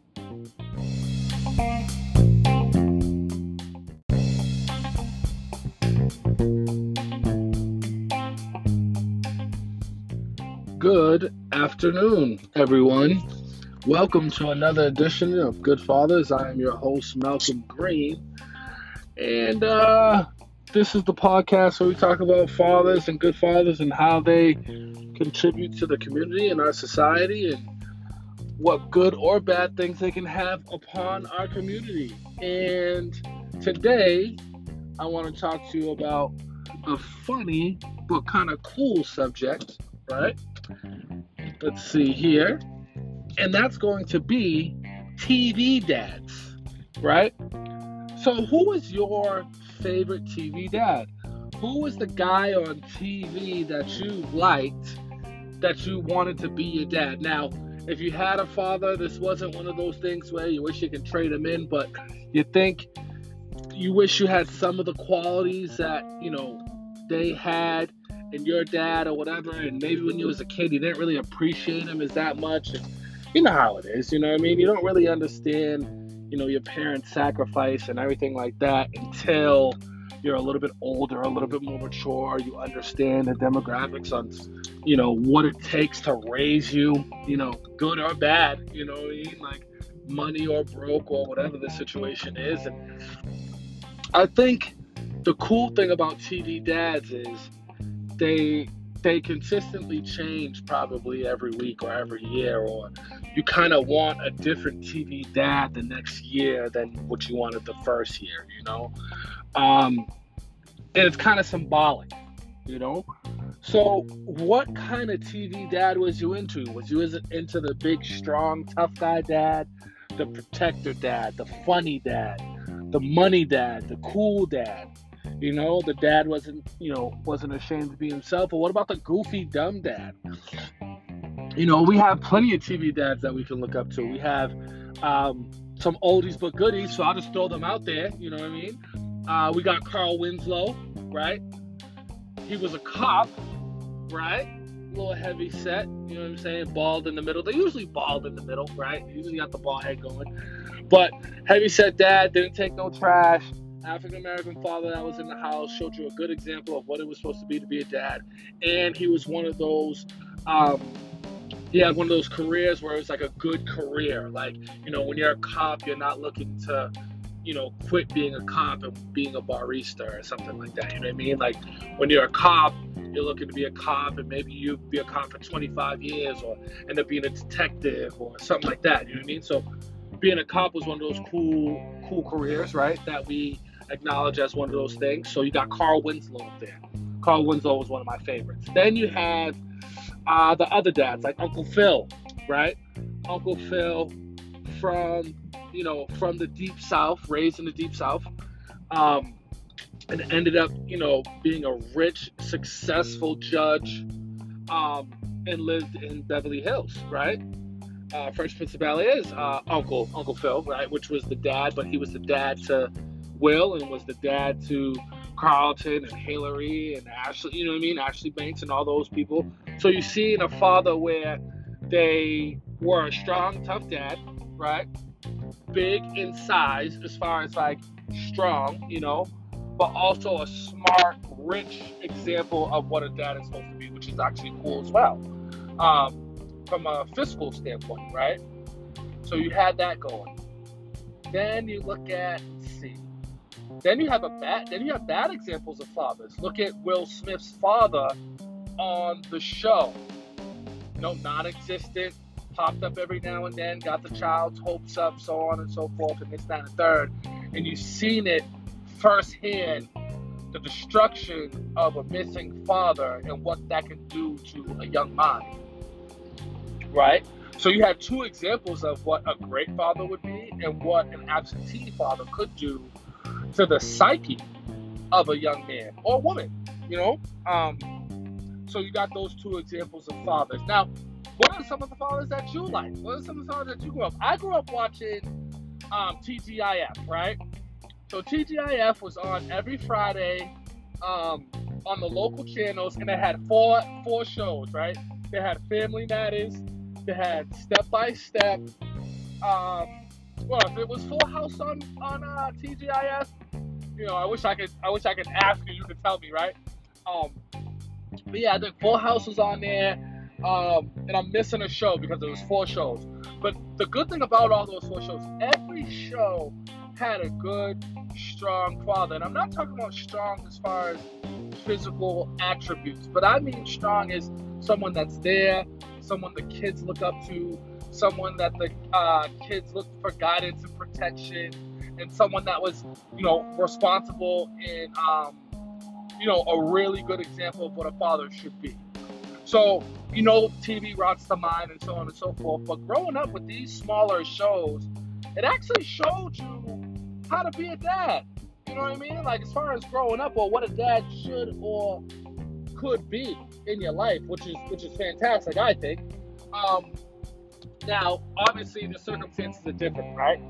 Good afternoon, everyone. Welcome to another edition of Good Fathers. I am your host, Malcolm Green. And uh, this is the podcast where we talk about fathers and good fathers and how they contribute to the community and our society and what good or bad things they can have upon our community. And today, I want to talk to you about a funny but kind of cool subject, right? Let's see here. And that's going to be T V dads, right? So who is your favorite T V dad? Who is the guy on T V that you liked, that you wanted to be your dad? Now, if you had a father, this wasn't one of those things where you wish you could trade him in, but you think you wish you had some of the qualities that, you know, they had in your dad or whatever, and maybe when you was a kid, you didn't really appreciate him as that much. And you know how it is, you know what I mean? You don't really understand, you know, your parents' sacrifice and everything like that until you're a little bit older, a little bit more mature. You understand the demographics on, you know, what it takes to raise you, you know, good or bad, you know what I mean? Like money or broke or whatever the situation is. And I think the cool thing about T V dads is they they consistently change probably every week or every year, or you kind of want a different T V dad the next year than what you wanted the first year, you know? Um, and it's kind of symbolic, you know? So what kind of T V dad was you into? Was you into the big, strong, tough guy dad, the protector dad, the funny dad, the money dad, the cool dad? You know, the dad wasn't, you know, wasn't ashamed to be himself. But what about the goofy, dumb dad? You know, we have plenty of T V dads that we can look up to. We have um, some oldies but goodies, so I'll just throw them out there. You know what I mean? Uh, we got Carl Winslow, right? He was a cop, right? A little heavy set, you know what I'm saying? Bald in the middle. They're usually bald in the middle, right? Usually got the bald head going. But heavy set dad, didn't take no trash. African-American father that was in the house, showed you a good example of what it was supposed to be to be a dad. And he was one of those, um, he had one of those careers where it was like a good career. Like, you know, when you're a cop, you're not looking to, you know, quit being a cop and being a barista or something like that. You know what I mean? Like, when you're a cop, you're looking to be a cop, and maybe you be a cop for twenty-five years or end up being a detective or something like that. You know what I mean? So being a cop was one of those cool, cool careers, right, that we acknowledge as one of those things. So you got Carl Winslow up there. Carl Winslow was one of my favorites. Then you had uh, the other dads, like Uncle Phil, right? Uncle Phil from, you know, from the Deep South, raised in the Deep South, um, and ended up, you know, being a rich, successful judge, um, and lived in Beverly Hills, right? Uh, Fresh Prince of Bel-Air is uh, Uncle Uncle Phil, right? Which was the dad, but he was the dad to Will and was the dad to Carlton and Hillary and Ashley, you know what I mean? Ashley Banks and all those people. So you see in a father where they were a strong, tough dad, right? Big in size as far as like strong, you know, but also a smart, rich example of what a dad is supposed to be, which is actually cool as well. Um, from a fiscal standpoint, right? So you had that going. Then you look at, let's see, then you have a bad, then you have bad examples of fathers. Look at Will Smith's father on the show. You know, non-existent, popped up every now and then, got the child's hopes up, so on and so forth, and this, that, and the third. And you've seen it firsthand, the destruction of a missing father and what that can do to a young mind. Right? So you have two examples of what a great father would be and what an absentee father could do to the psyche of a young man or woman, you know? Um, so you got those two examples of fathers. Now, what are some of the fathers that you like? What are some of the fathers that you grew up? I grew up watching um, T G I F, right? So T G I F was on every Friday um, on the local channels, and it had four four shows, right? They had Family Matters. They had Step by Step. Um, well, if it was Full House on on uh, T G I F, you know, I wish I could. I wish I could ask you. You could tell me, right? Um, but yeah, I think Full House was on there, um, and I'm missing a show because there was four shows. But the good thing about all those four shows, every show had a good, strong father, and I'm not talking about strong as far as physical attributes, but I mean strong as someone that's there, someone the kids look up to, someone that the uh, kids look for guidance and protection, and someone that was, you know, responsible and, um, you know, a really good example of what a father should be. So, you know, T V rots the mind and so on and so forth. But growing up with these smaller shows, it actually showed you how to be a dad. You know what I mean? Like, as far as growing up or what a dad should or could be in your life, which is which is fantastic, I think. Um, now, obviously, the circumstances are different, right?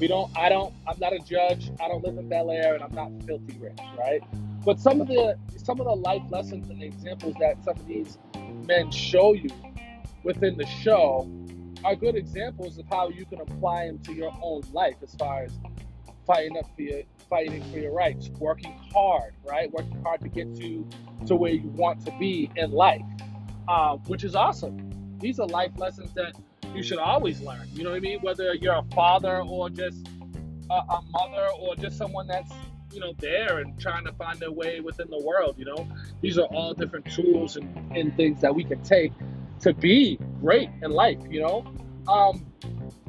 We don't, I don't, I'm not a judge. I don't live in Bel-Air, and I'm not filthy rich, right? But some of the some of the life lessons and examples that some of these men show you within the show are good examples of how you can apply them to your own life, as far as fighting up for your, fighting for your rights, working hard, right? Working hard to get to, to where you want to be in life, uh, which is awesome. These are life lessons that you should always learn. You know what I mean? Whether you're a father or just a, a mother or just someone that's, you know, there and trying to find their way within the world, you know? These are all different tools and, and things that we can take to be great in life, you know? Um,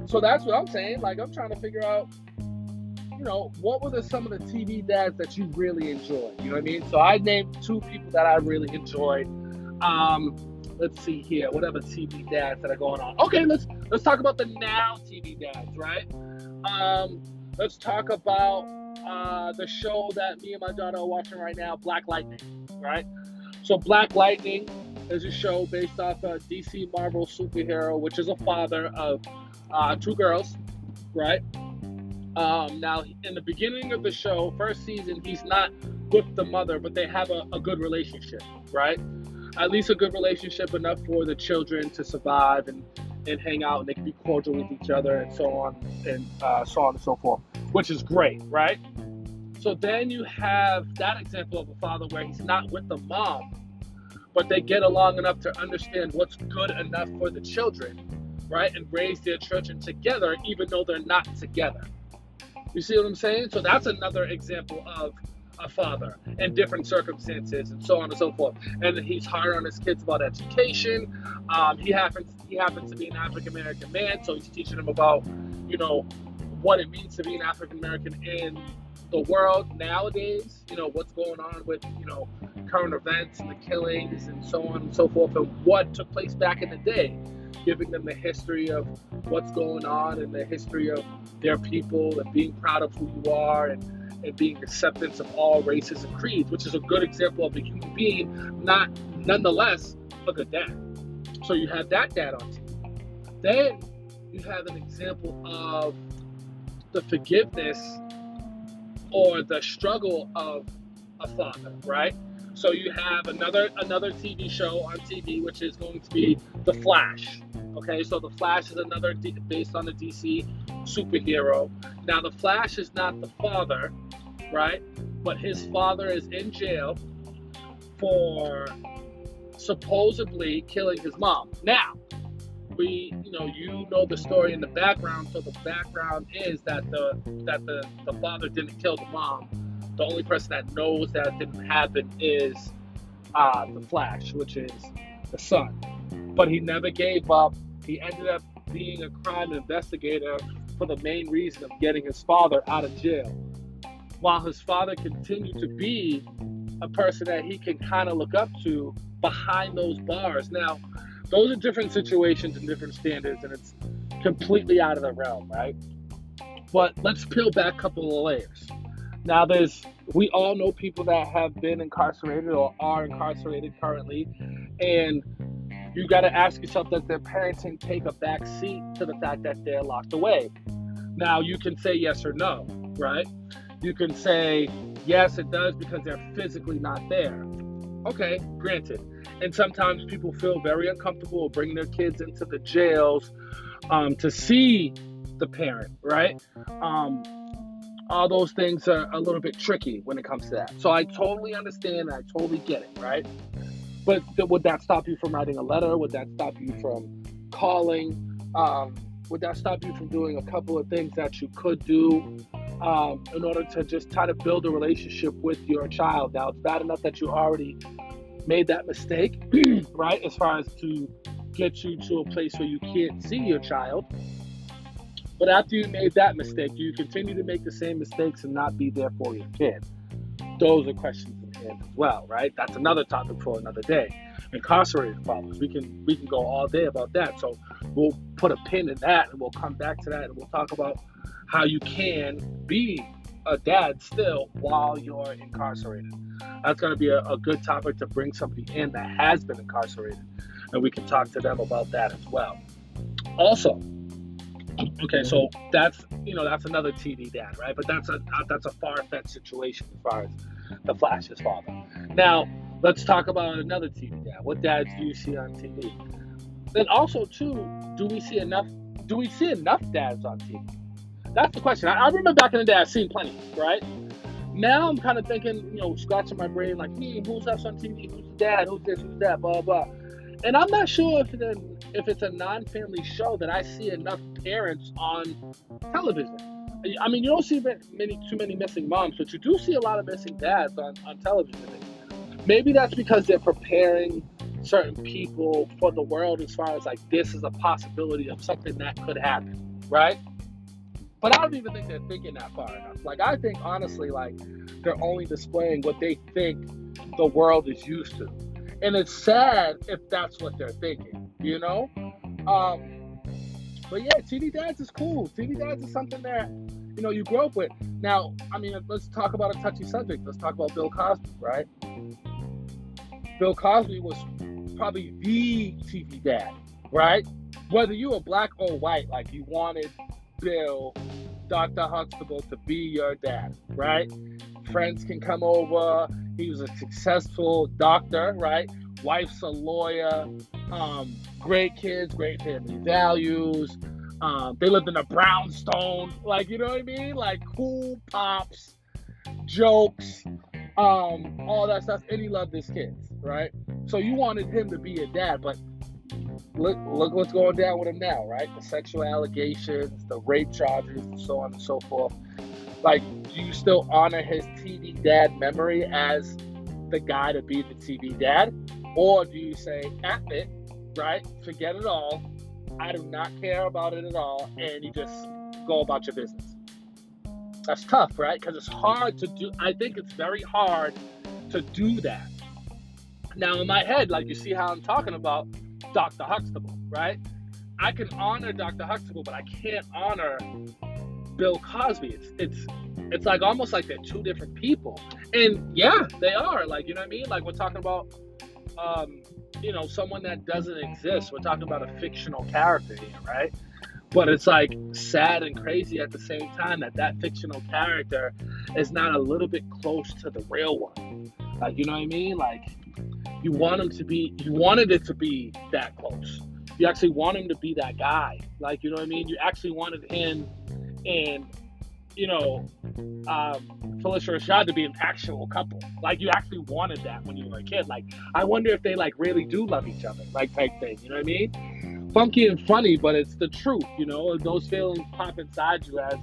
so that's what I'm saying. Like, I'm trying to figure out, you know, what were the, some of the T V dads that you really enjoyed? You know what I mean? So I named two people that I really enjoyed. Um, let's see here. What other T V dads that are going on? Okay, let's let's talk about the now T V dads, right? Um, let's talk about uh, the show that me and my daughter are watching right now, Black Lightning, right? So Black Lightning is a show based off a D C Marvel superhero, which is a father of uh, two girls, right? Um, now, in the beginning of the show, first season, he's not with the mother, but they have a, a good relationship, right? At least a good relationship enough for the children to survive and, and hang out, and they can be cordial with each other and so on and uh, so on and so forth, which is great, right? So then you have that example of a father where he's not with the mom, but they get along enough to understand what's good enough for the children, right? And raise their children together, even though they're not together. You see what I'm saying? So that's another example of a father in different circumstances and so on and so forth. And he's hard on his kids about education. Um, he happens he happens to be an African American man, so he's teaching them about, you know, what it means to be an African American in the world nowadays. You know, what's going on with, you know, current events and the killings and so on and so forth, and what took place back in the day. Giving them the history of what's going on and the history of their people and being proud of who you are and, and being acceptance of all races and creeds, which is a good example of a human being, not nonetheless a good dad. So you have that dad on T V. Then you have an example of the forgiveness or the struggle of a father, right? So you have another another T V show on T V, which is going to be The Flash. Okay, so The Flash is another D- based on the D C superhero. Now, The Flash is not the father, right? But his father is in jail for supposedly killing his mom. Now, we, you know, you know the story in the background. So the background is that the that the, the father didn't kill the mom. The only person that knows that didn't happen is uh, the Flash, which is the son. But he never gave up. He ended up being a crime investigator for the main reason of getting his father out of jail. While his father continued to be a person that he can kind of look up to behind those bars. Now, those are different situations and different standards, and it's completely out of the realm, right? But let's peel back a couple of layers. Now, there's, we all know people that have been incarcerated or are incarcerated currently, and you got to ask yourself, does their parenting take a back seat to the fact that they're locked away? Now, you can say yes or no, right? You can say, yes, it does, because they're physically not there. Okay, granted. And sometimes people feel very uncomfortable bringing their kids into the jails um, to see the parent, right? Um... All those things are a little bit tricky when it comes to that. So I totally understand. I totally get it, right? But th- would that stop you from writing a letter? Would that stop you from calling? Um, would that stop you from doing a couple of things that you could do um, in order to just try to build a relationship with your child? Now, it's bad enough that you already made that mistake, right? As far as to get you to a place where you can't see your child. But after you made that mistake, do you continue to make the same mistakes and not be there for your kid? Those are questions in hand as well, right? That's another topic for another day. Incarcerated fathers, we can we can go all day about that. So we'll put a pin in that, and we'll come back to that, and we'll talk about how you can be a dad still while you're incarcerated. That's going to be a, a good topic to bring somebody in that has been incarcerated, and we can talk to them about that as well. Also, okay, so that's, you know, that's another T V dad, right? But that's a that's a far-fetched situation as far as the Flash's father. Now, let's talk about another T V dad. What dads do you see on T V? Then also, too, do we see enough? Do we see enough dads on T V? That's the question. I, I remember back in the day, I've seen plenty, right? Now I'm kind of thinking, you know, scratching my brain, like, hmm, who's else on T V? Who's the dad? Who's this? Who's that? Blah, blah. And I'm not sure if the, if it's a non-family show that I see enough parents on television. I mean, you don't see many too many missing moms, but you do see a lot of missing dads on, on television. Maybe that's because they're preparing certain people for the world as far as, like, this is a possibility of something that could happen, right? But I don't even think they're thinking that far enough. Like, I think, honestly, like, they're only displaying what they think the world is used to. And it's sad if that's what they're thinking, you know? Um, but yeah, T V dads is cool. T V dads is something that, you know, you grow up with. Now, I mean, let's talk about a touchy subject. Let's talk about Bill Cosby, right? Bill Cosby was probably the T V dad, right? Whether you were black or white, like, you wanted Bill, Doctor Huxtable, to be your dad, right? Friends can come over. He was a successful doctor, right? Wife's a lawyer. Um, great kids, great family values. Um, they lived in a brownstone. Like, you know what I mean? Like, cool pops, jokes, um, all that stuff. And he loved his kids, right? So you wanted him to be a dad, but Look, look what's going down with him now, right? The sexual allegations, the rape charges, and so on and so forth. Like, do you still honor his T V dad memory as the guy to be the T V dad? Or do you say, F it, right? Forget it all. I do not care about it at all. And you just go about your business. That's tough, right? Because it's hard to do. I think it's very hard to do that. Now, in my head, like, you see how I'm talking about Doctor Huxtable, right? I can honor Doctor Huxtable, but I can't honor Bill Cosby. It's it's it's like almost like they're two different people. And yeah, they are. Like, you know what I mean? Like, we're talking about, um, you know, someone that doesn't exist. We're talking about a fictional character here, right? But it's, like, sad and crazy at the same time that that fictional character is not a little bit close to the real one. Like, you know what I mean? Like, You want him to be, you wanted it to be that close. You actually want him to be that guy. Like, you know what I mean? You actually wanted him and, you know, um, Phylicia Rashad to be an actual couple. Like, you actually wanted that when you were a kid. Like, I wonder if they, like, really do love each other, like, type thing. You know what I mean? Funky and funny, but it's the truth, you know? Those feelings pop inside you as,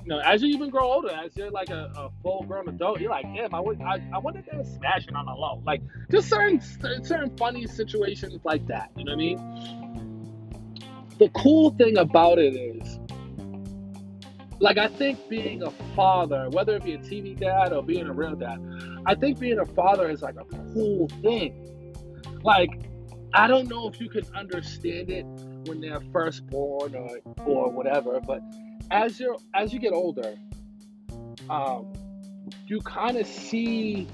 you know, as you even grow older, as you're like a, a full-grown adult, you're like, damn, I, would, I, I wonder if they're smashing on the low. Like, just certain certain funny situations like that, you know what I mean? The cool thing about it is, like, I think being a father, whether it be a T V dad or being a real dad, I think being a father is, like, a cool thing. Like, I don't know if you can understand it when they're first born or, or whatever, but As you're as you get older, um, you kind of see,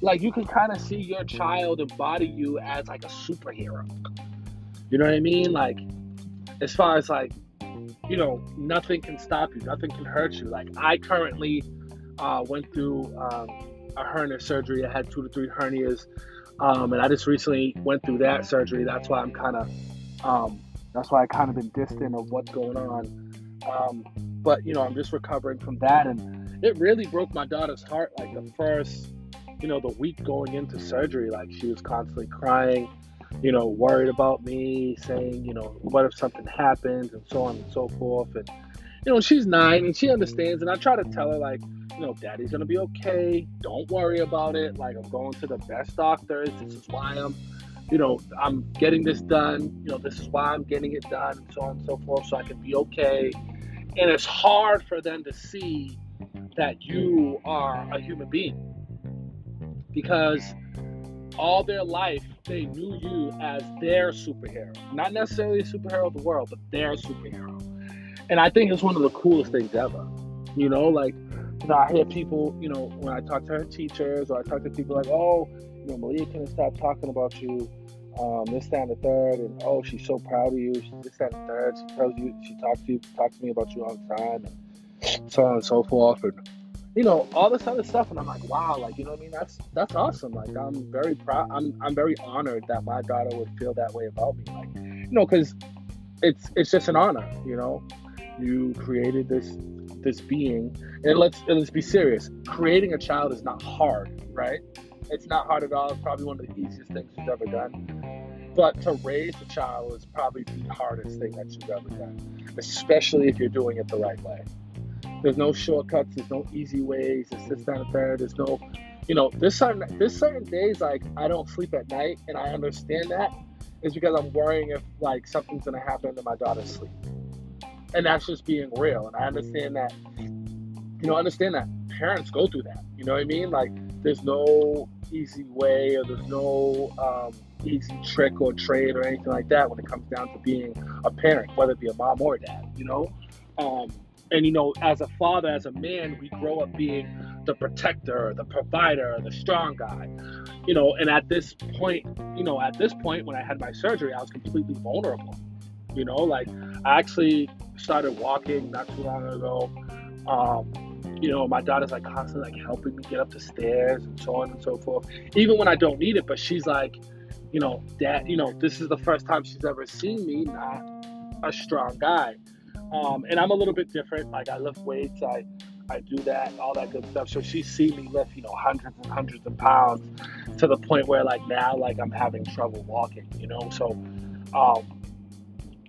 like, you can kind of see your child embody you as, like, a superhero. You know what I mean? Like, as far as, like, you know, nothing can stop you, nothing can hurt you. Like, I currently uh, went through um, a hernia surgery. I had two to three hernias, um, and I just recently went through that surgery. That's why I'm kind of, um, that's why I kind of been distant of what's going on. Um, but, you know, I'm just recovering from that, and it really broke my daughter's heart, like, the first, you know, the week going into surgery. Like, she was constantly crying, you know, worried about me, saying, you know, what if something happens, and so on and so forth. And, you know, she's nine, and she understands, and I try to tell her, like, you know, daddy's gonna be okay, don't worry about it, like, I'm going to the best doctors, this is why I'm you know, I'm getting this done, you know, this is why I'm getting it done, and so on and so forth, so I can be okay. And it's hard for them to see that you are a human being, because all their life they knew you as their superhero, not necessarily a superhero of the world, but their superhero. And I think it's one of the coolest things ever. You know, like, you know, I hear people, you know, when I talk to her teachers, or I talk to people like, oh, you know, Malia couldn't stop talking about you, um, this, that, and the third, and oh, she's so proud of you, she's this, that, and the third, she tells you, she talks to you, talks to me about you all the time, and so on and so forth, and, you know, all this other stuff, and I'm like, wow, like, you know what I mean, that's, that's awesome, like, I'm very proud, I'm, I'm very honored that my daughter would feel that way about me, like, you know, because it's, it's just an honor, you know, you created this, this being, and let's, and let's be serious, creating a child is not hard, right? It's not hard at all. It's probably one of the easiest things you've ever done. But to raise a child is probably the hardest thing that you've ever done, especially if you're doing it the right way. There's no shortcuts. There's no easy ways. It's this, that, and there. There's no, you know, there's certain, there's certain days, like, I don't sleep at night, and I understand that. It's because I'm worrying if, like, something's going to happen to my daughter's sleep. And that's just being real. And I understand that, you know, understand that parents go through that. You know what I mean? Like, there's no easy way, or there's no um, easy trick or trade or anything like that when it comes down to being a parent, whether it be a mom or a dad, you know? Um, and, you know, as a father, as a man, we grow up being the protector, the provider, the strong guy, you know? And at this point, you know, at this point when I had my surgery, I was completely vulnerable, you know? Like, I actually started walking not too long ago. Um, You know, my daughter's like constantly like helping me get up the stairs and so on and so forth, even when I don't need it. But she's like, you know, dad, you know, this is the first time she's ever seen me not a strong guy. Um, and I'm a little bit different. Like, I lift weights, I, I do that, all that good stuff. So she's seen me lift, you know, hundreds and hundreds of pounds to the point where, like, now, like, I'm having trouble walking, you know? So, um,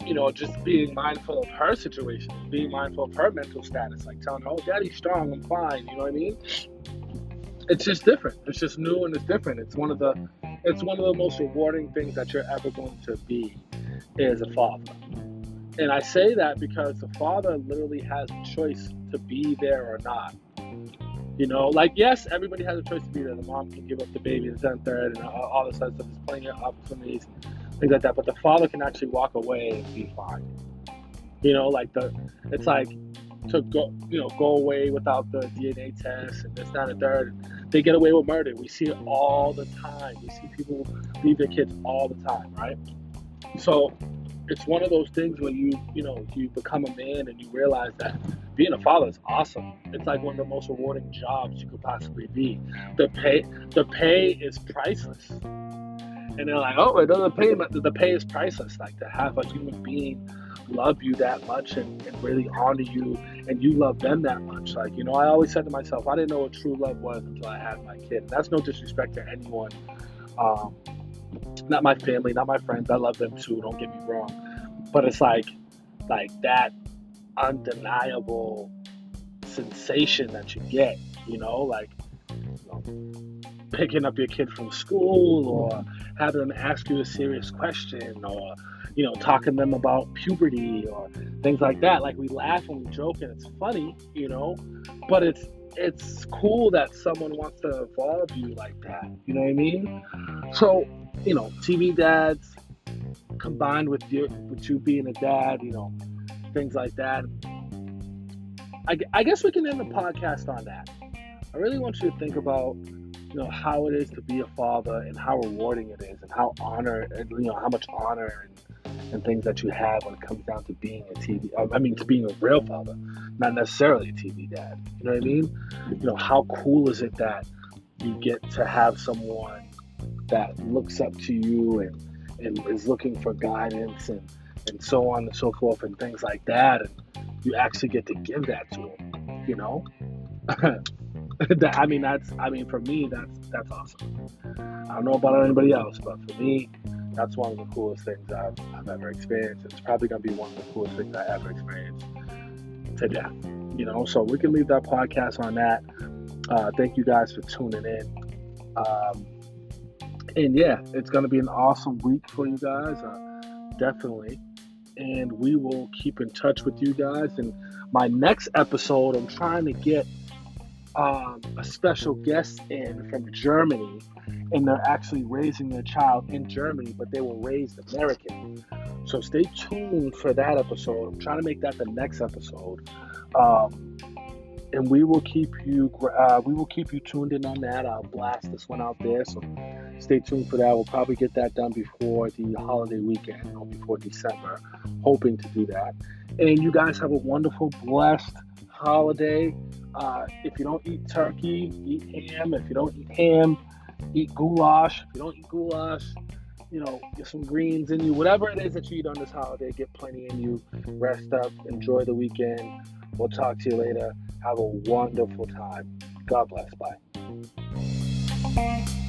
you know, just being mindful of her situation, being mindful of her mental status, like telling her, oh, daddy's strong, I'm fine, you know what I mean? It's just different. It's just new and it's different. It's one of the, it's one of the most rewarding things that you're ever going to be as a father. And I say that because the father literally has a choice to be there or not. You know, like, yes, everybody has a choice to be there. The mom can give up the baby, the tenth, third, and all this other stuff. There's plenty of opportunities, things like that. But the father can actually walk away and be fine. You know, like, the, it's like to go, you know, go away without the D N A test and this, that, and third. They get away with murder. We see it all the time. We see people leave their kids all the time, right? So it's one of those things when you, you know, you become a man and you realize that being a father is awesome. It's like one of the most rewarding jobs you could possibly be. The pay, the pay is priceless. And they're like, oh, it doesn't pay, but the pay is priceless. Like, to have a human being love you that much and, and really honor you, and you love them that much. Like, you know, I always said to myself, I didn't know what true love was until I had my kid. And that's no disrespect to anyone. Um, not my family, not my friends. I love them too, don't get me wrong. But it's like, like that undeniable sensation that you get, you know, like, you know, picking up your kid from school, or having them ask you a serious question, or, you know, talking to them about puberty or things like that. Like, we laugh and we joke and it's funny, you know, but it's, it's cool that someone wants to evolve you like that. You know what I mean? So, you know, T V dads combined with you, with you being a dad, you know, things like that. I, I guess we can end the podcast on that. I really want you to think about, you know, how it is to be a father and how rewarding it is, and how honor, and, you know, how much honor and, and things that you have when it comes down to being a T V, I mean, to being a real father, not necessarily a T V dad. You know what I mean? You know, how cool is it that you get to have someone that looks up to you and, and is looking for guidance and, and so on and so forth and things like that, and you actually get to give that to them, you know? I mean, that's, I mean, for me, that's, that's awesome. I don't know about anybody else, but for me, that's one of the coolest things I've, I've ever experienced. It's probably going to be one of the coolest things I ever experienced to death, you know? So we can leave that podcast on that. Uh, thank you guys for tuning in. Um, And yeah, it's going to be an awesome week for you guys, uh, definitely. And we will keep in touch with you guys. And my next episode, I'm trying to get um, a special guest in from Germany. And they're actually raising their child in Germany, but they were raised American. So stay tuned for that episode. I'm trying to make that the next episode. Um, and we will keep you uh, we will keep you tuned in on that. I'll blast this one out there. So stay tuned for that. We'll probably get that done before the holiday weekend or before December. Hoping to do that. And you guys have a wonderful, blessed holiday. Uh, if you don't eat turkey, eat ham. If you don't eat ham, eat goulash. If you don't eat goulash, you know, get some greens in you. Whatever it is that you eat on this holiday, get plenty in you. Rest up. Enjoy the weekend. We'll talk to you later. Have a wonderful time. God bless. Bye.